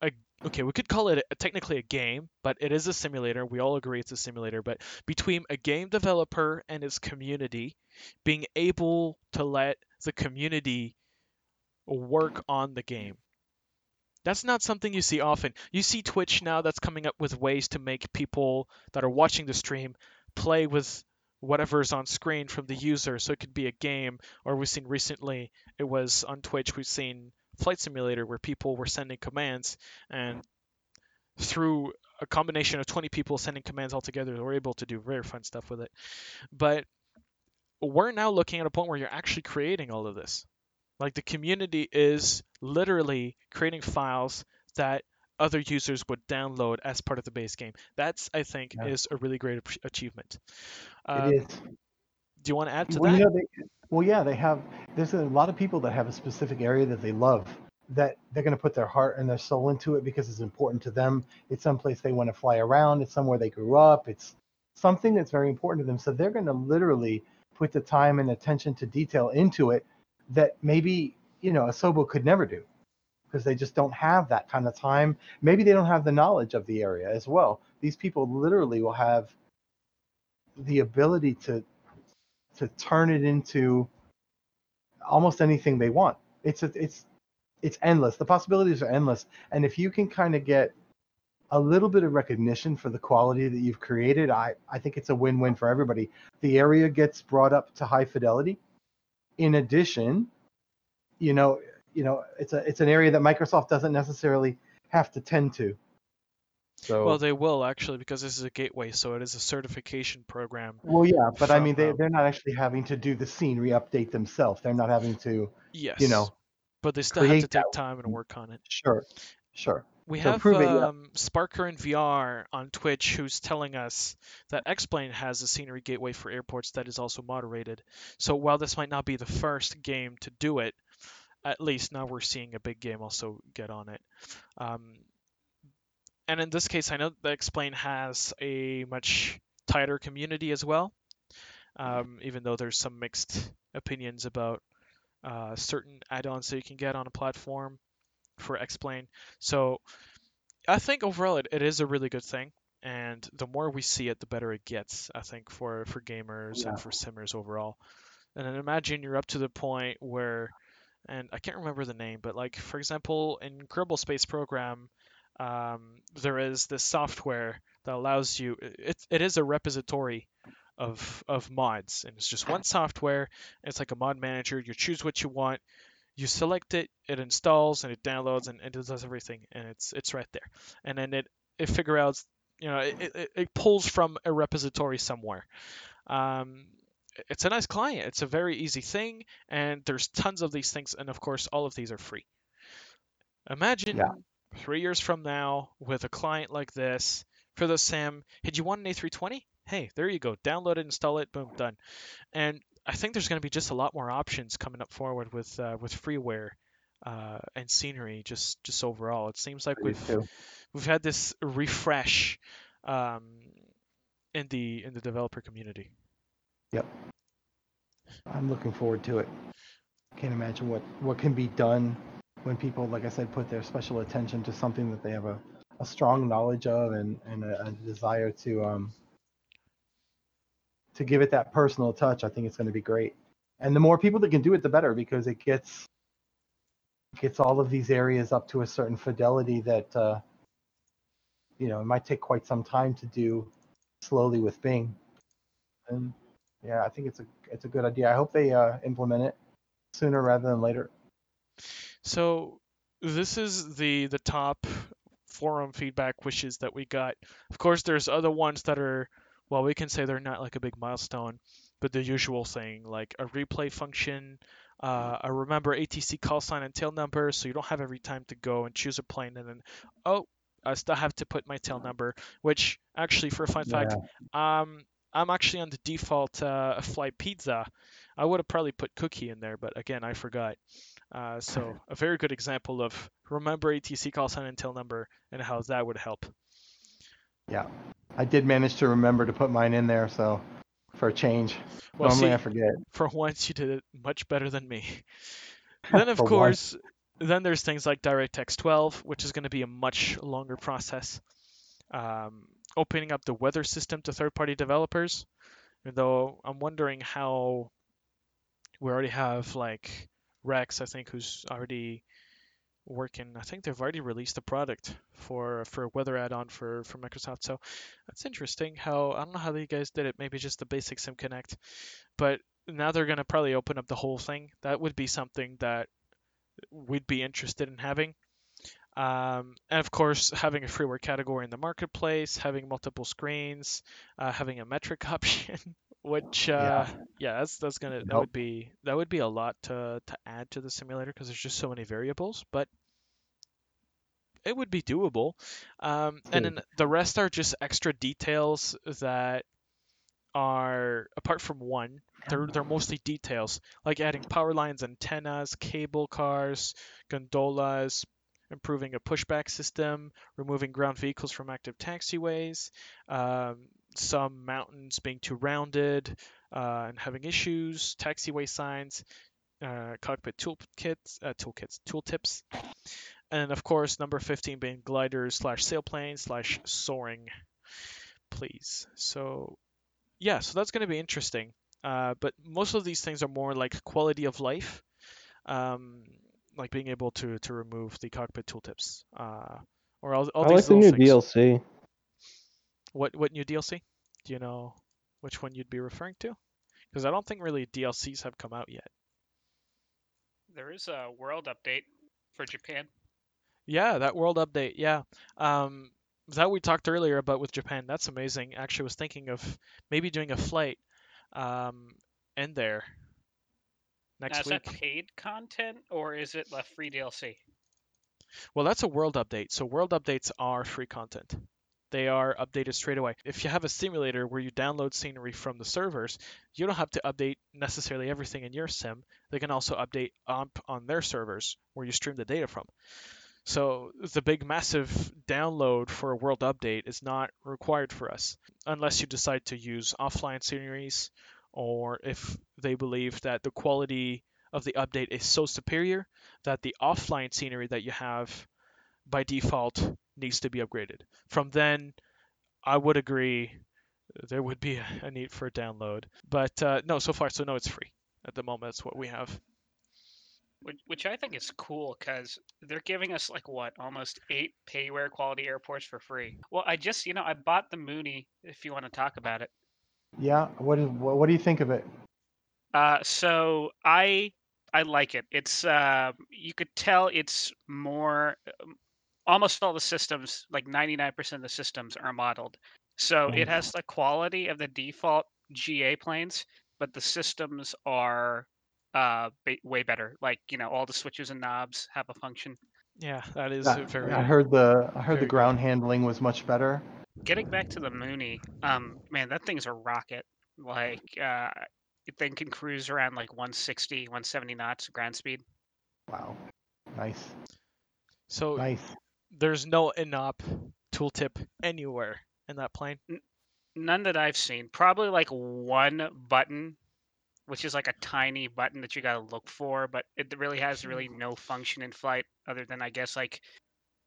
a okay, we could call it a, technically a game, but it is a simulator. We all agree it's a simulator, but between a game developer and his community, being able to let the community work on the game. That's not something you see often. You see Twitch now that's coming up with ways to make people that are watching the stream play with whatever is on screen from the user. So it could be a game, or we've seen recently, it was on Twitch, we've seen Flight Simulator where people were sending commands, and through a combination of twenty people sending commands all together, they were able to do very fun stuff with it. But we're now looking at a point where you're actually creating all of this. Like, the community is literally creating files that other users would download as part of the base game. That's, I think, yeah. is a really great achievement. Um, it is. Do you want to add to well, that? You know, they, well, yeah, they have, there's a lot of people that have a specific area that they love, that they're going to put their heart and their soul into it because it's important to them. It's someplace they want to fly around. It's somewhere they grew up. It's something that's very important to them. So they're going to literally put the time and attention to detail into it that maybe, you know, Asobo could never do, because they just don't have that kind of time. Maybe they don't have the knowledge of the area as well. These people literally will have the ability to to turn it into almost anything they want. It's a, it's it's endless. The possibilities are endless. And if you can kind of get a little bit of recognition for the quality that you've created, I, I think it's a win-win for everybody. The area gets brought up to high fidelity. In addition, you know, you know, it's a it's an area that Microsoft doesn't necessarily have to tend to. So, well, they will actually, because this is a gateway, so it is a certification program. Well, yeah, but from, I mean, they they're not actually having to do the scenery update themselves. They're not having to, yes, you know, but they still have to take time and work on it. Sure, sure. We so have um, it, yeah. Sparker in V R on Twitch, who's telling us that X-Plane has a scenery gateway for airports that is also moderated. So while this might not be the first game to do it, at least now we're seeing a big game also get on it. Um, and in this case, I know that X-Plane has a much tighter community as well, um, even though there's some mixed opinions about uh, certain add-ons that you can get on a platform for X-Plane. So I think overall it, it is a really good thing, and the more we see it, the better it gets, I think, for for gamers yeah. and for simmers overall. And then imagine you're up to the point where, and I can't remember the name, but like, for example, in Kerbal Space Program, um, there is this software that allows you, it, it is a repository of of mods, and it's just one software. It's like a mod manager. You choose what you want, you select it, it installs, and it downloads, and, and it does everything, and it's it's right there. And then it, it figures out, you know, it, it, it pulls from a repository somewhere. Um, it's a nice client. It's a very easy thing, and there's tons of these things, and of course, all of these are free. Imagine yeah. three years from now with a client like this for the sim. Hey, do you want an A three twenty? Hey, there you go. Download it, install it, boom, done. And I think there's going to be just a lot more options coming up forward with uh, with freeware uh, and scenery. Just just overall, it seems like we've too. we've had this refresh um, in the in the developer community. Yep, I'm looking forward to it. Can't imagine what, what can be done when people, like I said, put their special attention to something that they have a, a strong knowledge of and and a, a desire to. Um, to give it that personal touch. I think it's going to be great. And the more people that can do it, the better, because it gets gets all of these areas up to a certain fidelity that, uh, you know, it might take quite some time to do slowly with Bing. And yeah, I think it's a, it's a good idea. I hope they uh, implement it sooner rather than later. So this is the the top forum feedback wishes that we got. Of course, there's other ones that are, well, we can say they're not like a big milestone, but the usual thing, like a replay function, uh, a remember A T C call sign and tail number, so you don't have every time to go and choose a plane and then, oh, I still have to put my tail number, which actually, for a fun yeah. fact, um, I'm actually on the default uh, flight pizza. I would have probably put cookie in there, but again, I forgot. Uh, so a very good example of remember A T C call sign and tail number and how that would help. Yeah, I did manage to remember to put mine in there, so for a change. Well, normally see, I forget. For once, you did it much better than me. Then, of course, once. then there's things like DirectX twelve, which is going to be a much longer process. Um, opening up the weather system to third-party developers, though I'm wondering how we already have like Rex, I think, who's already working. I think they've already released a product for for a weather add-on for for Microsoft. So that's interesting. How I don't know how you guys did it. Maybe just the basic SimConnect, but now they're gonna probably open up the whole thing. That would be something that we'd be interested in having. Um, and of course, having a freeware category in the marketplace, having multiple screens, uh, having a metric option, which uh, yeah. yeah, that's that's gonna nope. that would be that would be a lot to to add to the simulator because there's just so many variables, but it would be doable. Um, and then the rest are just extra details that are apart from one. They're they're mostly details like adding power lines, antennas, cable cars, gondolas. Improving a pushback system, removing ground vehicles from active taxiways, um, some mountains being too rounded uh, and having issues, taxiway signs, uh, cockpit toolkits, uh, toolkits, tooltips, and of course number fifteen being gliders slash sailplane slash soaring, please. So yeah, so that's going to be interesting. Uh, but most of these things are more like quality of life. Um, Like being able to, to remove the cockpit tooltips, uh, or all, all I these like the new things. D L C. What what new D L C? Do you know which one you'd be referring to? Because I don't think really D L Cs have come out yet. There is a world update for Japan. Yeah, that world update. Yeah, um, that we talked earlier about with Japan. That's amazing. Actually, I was thinking of maybe doing a flight, um, in there. Next now, is week. That paid content or is it a free D L C? Well, that's a world update. So world updates are free content. They are updated straight away. If you have a simulator where you download scenery from the servers, you don't have to update necessarily everything in your sim. They can also update up on their servers where you stream the data from. So the big massive download for a world update is not required for us unless you decide to use offline sceneries or if they believe that the quality of the update is so superior that the offline scenery that you have by default needs to be upgraded. From then, I would agree there would be a need for a download. But uh, no, so far, so no, it's free. At the moment, that's what we have. Which I think is cool because they're giving us like what, almost eight payware quality airports for free. Well, I just, you know, I bought the Mooney if you want to talk about it. Yeah, what, is, what what do you think of it? Uh, so I I like it. It's uh, you could tell it's more. Almost all the systems, like ninety-nine percent of the systems, are modeled. So it has the quality of the default G A planes, but the systems are uh ba- way better. Like you know, all the switches and knobs have a function. Yeah, that is I, very. I heard the I heard the ground good. handling was much better. Getting back to the Mooney, um, man, that thing's a rocket. Like, uh, it then can cruise around like one sixty, one seventy knots ground speed. Wow, nice. So nice. There's no inop tooltip anywhere in that plane. N- none that I've seen. Probably like one button, which is like a tiny button that you gotta look for, but it really has really no function in flight other than I guess like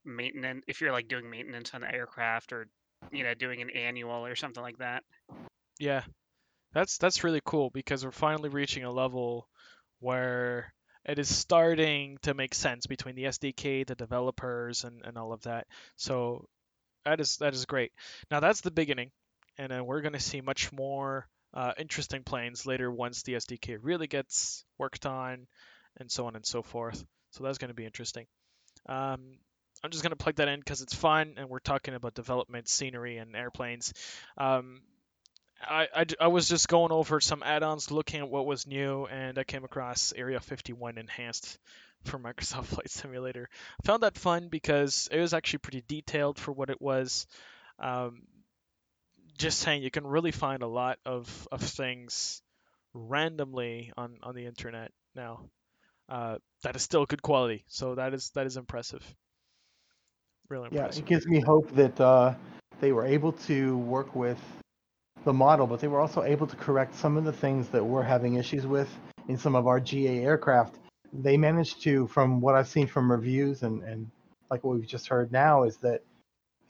maintenance. If you're like doing maintenance on the aircraft or you know, doing an annual or something like that. Yeah, that's that's really cool because we're finally reaching a level where it is starting to make sense between the S D K, the developers, and, and all of that. So that is that is great. Now that's the beginning, and then we're going to see much more uh, interesting planes later once the S D K really gets worked on, and so on and so forth. So that's going to be interesting. Um, I'm just going to plug that in because it's fun and we're talking about development, scenery, and airplanes. Um, I, I, I was just going over some add-ons, looking at what was new, and I came across Area fifty-one Enhanced for Microsoft Flight Simulator. I found that fun because it was actually pretty detailed for what it was. Um, just saying, you can really find a lot of, of things randomly on, on the internet now. Uh, that is still good quality, so that is that is impressive. Really impressive. Yeah, it gives me hope that uh, they were able to work with the model, but they were also able to correct some of the things that we're having issues with in some of our G A aircraft. They managed to, from what I've seen from reviews and, and like what we've just heard now, is that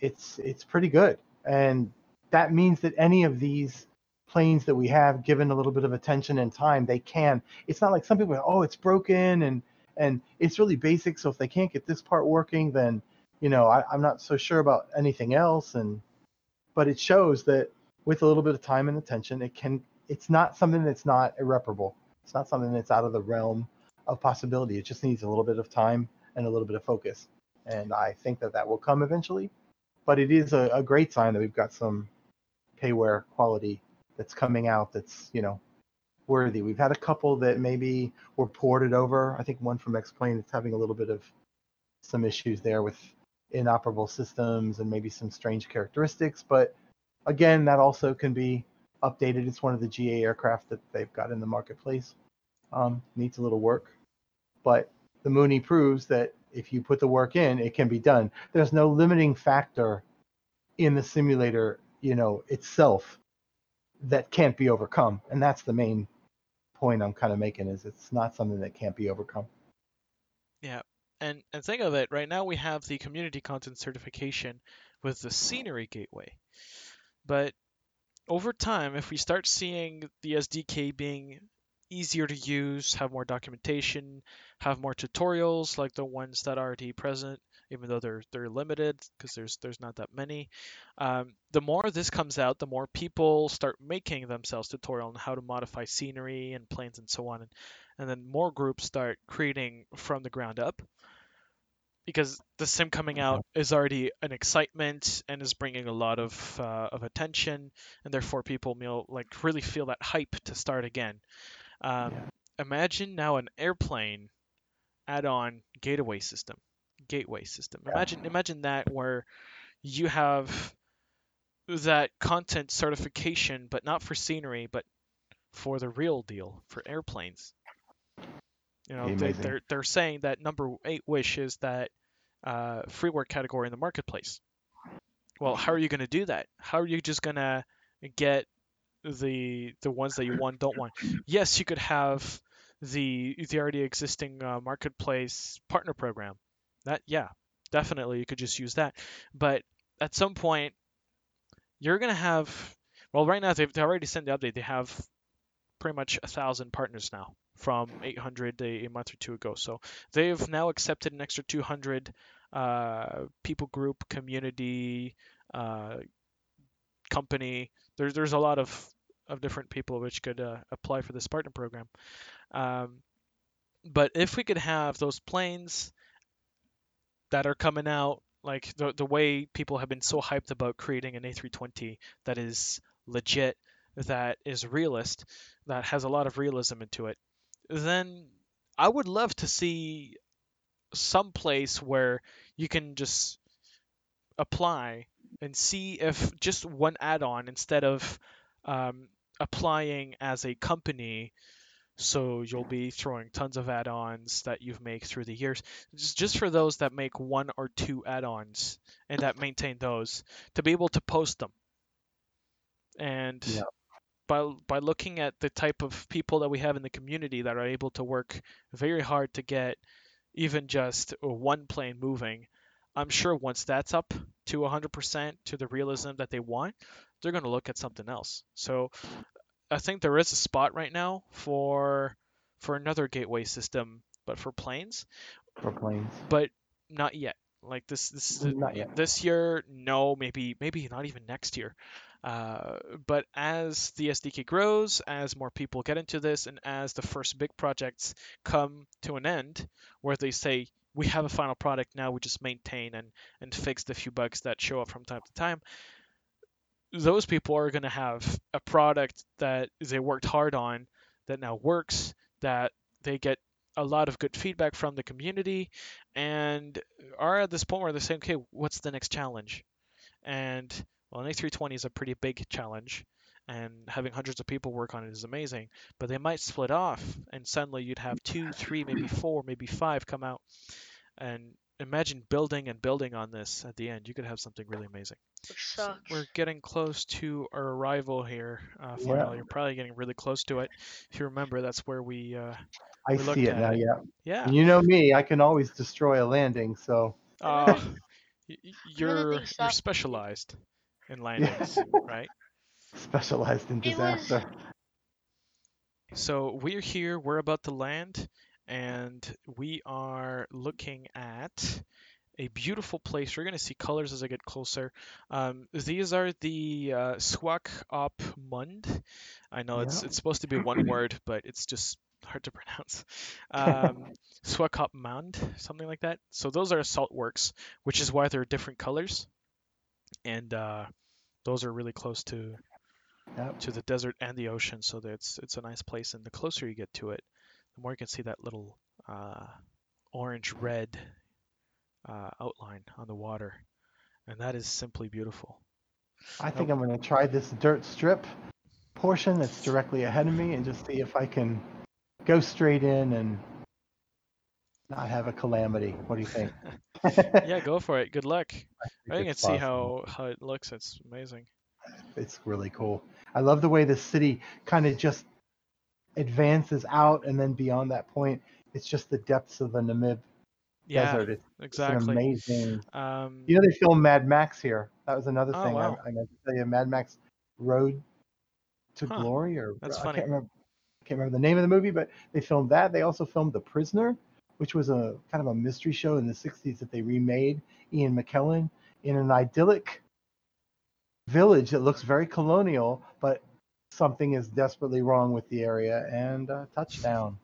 it's it's pretty good. And that means that any of these planes that we have, given a little bit of attention and time, they can. It's not like some people are, oh, it's broken and, and it's really basic, so if they can't get this part working, then, you know, I, I'm not so sure about anything else. And but it shows that with a little bit of time and attention, it can. It's not something that's not irreparable. It's not something that's out of the realm of possibility. It just needs a little bit of time and a little bit of focus. And I think that that will come eventually. But it is a, a great sign that we've got some payware quality that's coming out that's, you know, worthy. We've had a couple that maybe were ported over. I think one from X-Plane that's having a little bit of some issues there with inoperable systems and maybe some strange characteristics. But again, that also can be updated. It's one of the G A aircraft that they've got in the marketplace. Um, needs a little work. But the Mooney proves that if you put the work in, it can be done. There's no limiting factor in the simulator, you know, itself that can't be overcome. And that's the main point I'm kind of making, is it's not something that can't be overcome. Yeah. And, and think of it. Right now we have the community content certification with the scenery gateway. But over time, if we start seeing the S D K being easier to use, have more documentation, have more tutorials like the ones that are already present, even though they're they're limited because there's there's not that many, um, the more this comes out, the more people start making themselves tutorial on how to modify scenery and planes and so on. And, and then more groups start creating from the ground up. Because the sim coming out is already an excitement and is bringing a lot of uh, of attention, and therefore people feel, like really feel that hype to start again. Um, yeah. Imagine now an airplane add-on gateway system. Gateway system. Yeah. Imagine imagine that where you have that content certification, but not for scenery, but for the real deal for airplanes. You know, they, they're they're saying that number eight wish is that uh, freeware category in the marketplace. Well, how are you going to do that? How are you just going to get the the ones that you want don't want? Yes, you could have the the already existing uh, marketplace partner program. That yeah, definitely you could just use that. But at some point, you're going to have. Well, right now they've they already sent the update. They have pretty much a thousand partners now, from eight hundred a, a month or two ago. So they've now accepted an extra two hundred uh, people group, community, uh, company. There, there's a lot of, of different people which could uh, apply for this partner program. Um, but if we could have those planes that are coming out, like the, the way people have been so hyped about creating an A three twenty that is legit, that is realist, that has a lot of realism into it, then I would love to see some place where you can just apply and see if just one add-on, instead of um, applying as a company, so you'll be throwing tons of add-ons that you've made through the years, just for those that make one or two add-ons and that maintain those, to be able to post them. And yeah. By, by looking at the type of people that we have in the community that are able to work very hard to get even just one plane moving, I'm sure once that's up to one hundred percent to the realism that they want, they're going to look at something else. So I think there is a spot right now for for another gateway system, but for planes. For planes. But not yet. Like this this not yet. This year, no, maybe maybe not even next year. Uh, but as the S D K grows, as more people get into this, and as the first big projects come to an end, where they say, we have a final product now, we just maintain and, and fix the few bugs that show up from time to time, those people are going to have a product that they worked hard on, that now works, that they get a lot of good feedback from the community, and are at this point where they're saying, okay, what's the next challenge? And well, an A three twenty is a pretty big challenge, and having hundreds of people work on it is amazing, but they might split off, and suddenly you'd have two, three, maybe four, maybe five come out. And imagine building and building on this at the end. You could have something really amazing. So we're getting close to our arrival here. Uh, for yeah. now. You're probably getting really close to it. If you remember, that's where we uh I we see it now, it. yeah. Yeah. And you know me, I can always destroy a landing, so... Uh, you're, you're specialized in landings, right? Specialized in disaster. Was... So we're here, we're about to land, and we are looking at a beautiful place. You're going to see colors as I get closer. Um, these are the uh, Swakopmund. I know yeah. it's it's supposed to be one word, but it's just hard to pronounce. Um, Swakopmund, something like that. So those are salt works, which is why they're different colors. And uh, those are really close to yep. to the desert and the ocean, so that it's it's a nice place. And the closer you get to it, the more you can see that little uh, orange-red uh, outline on the water, and that is simply beautiful. I think oh. I'm going to try this dirt strip portion that's directly ahead of me and just see if I can go straight in and not have a calamity. What do you think? Yeah, go for it. Good luck. I think, I think it's I can see how, how it looks. It's amazing. It's really cool. I love the way the city kind of just advances out, and then beyond that point, it's just the depths of the Namib yeah, Desert. It's, exactly. It's amazing. Um, you know, they filmed Mad Max here. That was another oh, thing. Wow. I, I meant to tell you, Mad Max Road to huh, Glory, or that's I funny. Can't remember, can't remember the name of the movie, but they filmed that. They also filmed The Prisoner, which was a kind of a mystery show in the sixties that they remade. Ian McKellen in an idyllic village that looks very colonial, but something is desperately wrong with the area, and uh, touchdown.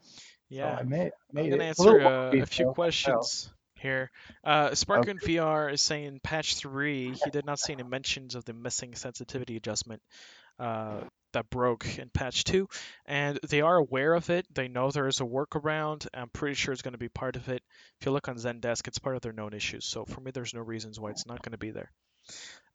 Yeah, so I made, made I'm going to answer a, a few questions here. Uh, Sparkin okay. V R is saying patch three, he did not see any mentions of the missing sensitivity adjustment uh, that broke in patch two, and they are aware of it. They know there is a workaround. I'm pretty sure it's going to be part of it. If you look on Zendesk, it's part of their known issues, so for me, there's no reasons why it's not going to be there.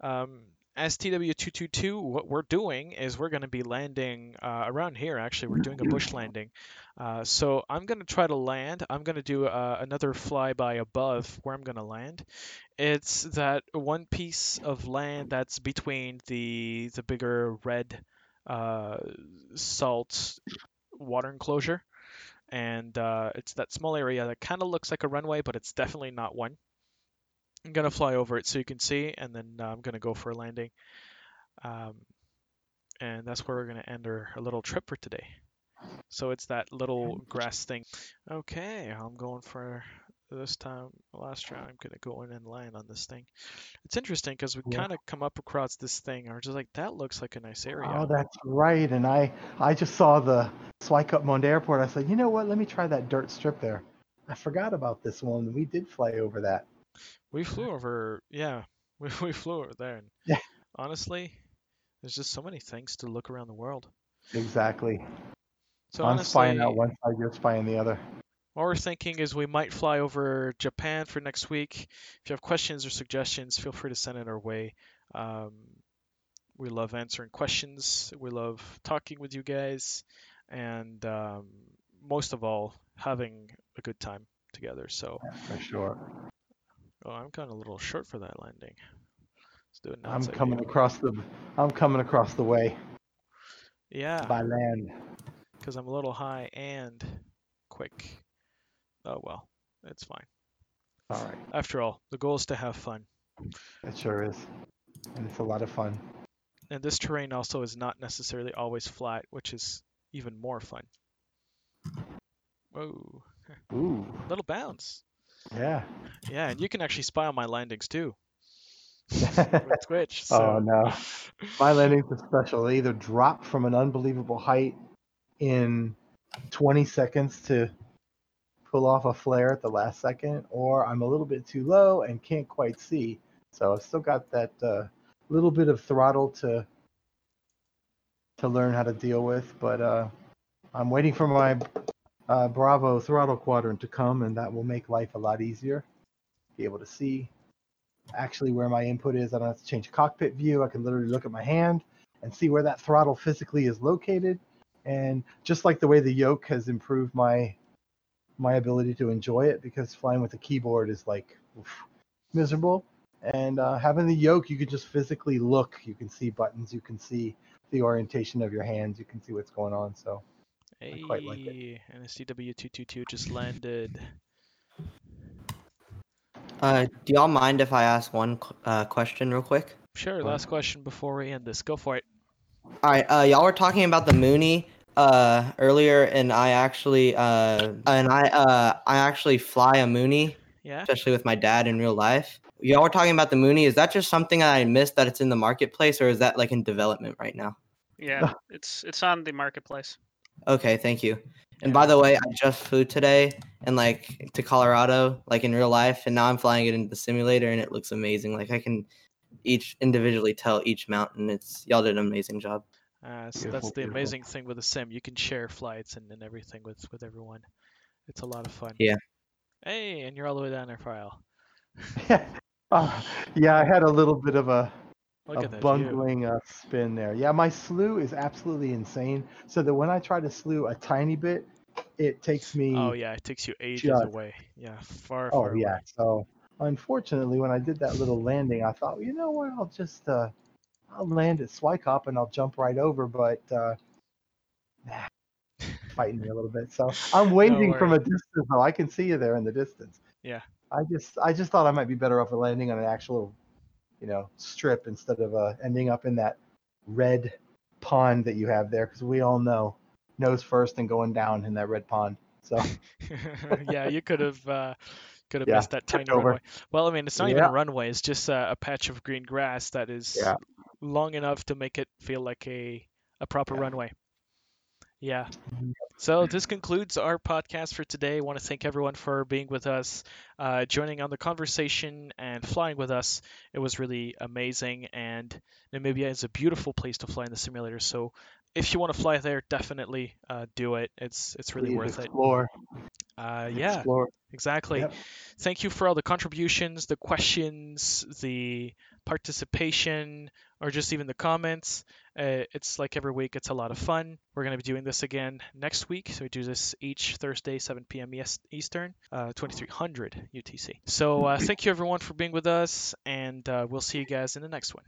Um, As T W two twenty-two, what we're doing is we're going to be landing uh, around here, actually. We're doing a bush landing. Uh, so I'm going to try to land. I'm going to do uh, another flyby above where I'm going to land. It's that one piece of land that's between the the bigger red uh, salt water enclosure. And uh, it's that small area that kind of looks like a runway, but it's definitely not one. I'm going to fly over it so you can see, and then uh, I'm going to go for a landing. Um, and that's where we're going to end our, our little trip for today. So it's that little grass thing. Okay, I'm going for this time. Last round, I'm going to go in and land on this thing. It's interesting because we yeah. kind of come up across this thing, and we're just like, that looks like a nice area. Oh, that's right. And I, I just saw the Swakopmund Airport. I said, you know what? Let me try that dirt strip there. I forgot about this one. We did fly over that. We flew over, yeah, we, we flew over there. And yeah. honestly, there's just so many things to look around the world. Exactly. So I'm honestly, spying out one side, you're spying the other. What we're thinking is we might fly over Japan for next week. If you have questions or suggestions, feel free to send it our way. Um, we love answering questions. We love talking with you guys. And um, most of all, having a good time together. So yeah, for sure. Oh, I'm kind of a little short for that landing. Let's do it now. I'm coming across the. I'm coming across the way. Yeah. By land. Because I'm a little high and quick. Oh well, it's fine. All right. After all, the goal is to have fun. It sure is, and it's a lot of fun. And this terrain also is not necessarily always flat, which is even more fun. Whoa. Ooh. Little bounce. Yeah. Yeah, and you can actually spy on my landings too. with Twitch. So. Oh no, my landings are special. They either drop from an unbelievable height in twenty seconds to pull off a flare at the last second, or I'm a little bit too low and can't quite see. So I've still got that uh, little bit of throttle to to learn how to deal with, but uh, I'm waiting for my uh, Bravo throttle quadrant to come, and that will make life a lot easier. Be able to see actually where my input is. I don't have to change cockpit view. I can literally look at my hand and see where that throttle physically is located. And just like the way the yoke has improved my my ability to enjoy it, because flying with a keyboard is like oof, miserable. And uh, having the yoke, you can just physically look. You can see buttons. You can see the orientation of your hands. You can see what's going on. So hey, I quite like it. And the C W two twenty-two just landed. Uh, do y'all mind if I ask one uh, question real quick? Sure. Last question before we end this. Go for it. All right. Uh, y'all were talking about the Mooney uh, earlier, and I actually uh, and I uh, I actually fly a Mooney, yeah. Especially with my dad in real life. Y'all were talking about the Mooney. Is that just something I missed that it's in the marketplace, or is that like in development right now? Yeah, it's it's on the marketplace. Okay, thank you. And by the way, I just flew today and like to Colorado, like in real life, and now I'm flying it into the simulator, and it looks amazing. Like I can each individually tell each mountain. It's y'all did an amazing job. Uh, so beautiful, that's the beautiful. Amazing thing with the sim. You can share flights and, and everything with, with everyone. It's a lot of fun. Yeah. Hey, and you're all the way down there, File. Yeah. Oh, yeah, I had a little bit of a, a bungling uh, spin there. Yeah, my slew is absolutely insane. So that when I try to slew a tiny bit, it takes me. Oh yeah, it takes you ages just, away. Yeah, far, oh, far. Oh yeah. Away. So unfortunately, when I did that little landing, I thought, well, you know what, I'll just uh, I'll land at Swakop and I'll jump right over. But uh, nah, fighting me a little bit. So I'm waving no from a distance, though. I can see you there in the distance. Yeah. I just I just thought I might be better off landing on an actual, you know, strip instead of uh, ending up in that red pond that you have there, because we all know nose first and going down in that red pond. So yeah, you could have uh, could have yeah, missed that tiny runway. Well, I mean, it's not yeah. even a runway; it's just a, a patch of green grass that is yeah. long enough to make it feel like a a proper yeah. runway. Yeah. So this concludes our podcast for today. I want to thank everyone for being with us, uh, joining on the conversation and flying with us. It was really amazing. And Namibia is a beautiful place to fly in the simulator. So if you want to fly there, definitely uh, do it. It's it's really Please worth explore. it. Uh, yeah, explore. Exactly. Yep. Thank you for all the contributions, the questions, the participation, or just even the comments. Uh, it's like every week, it's a lot of fun. We're going to be doing this again next week. So we do this each Thursday, seven p.m. Eastern, uh, twenty-three hundred U T C. So uh, thank you everyone for being with us, and uh, we'll see you guys in the next one.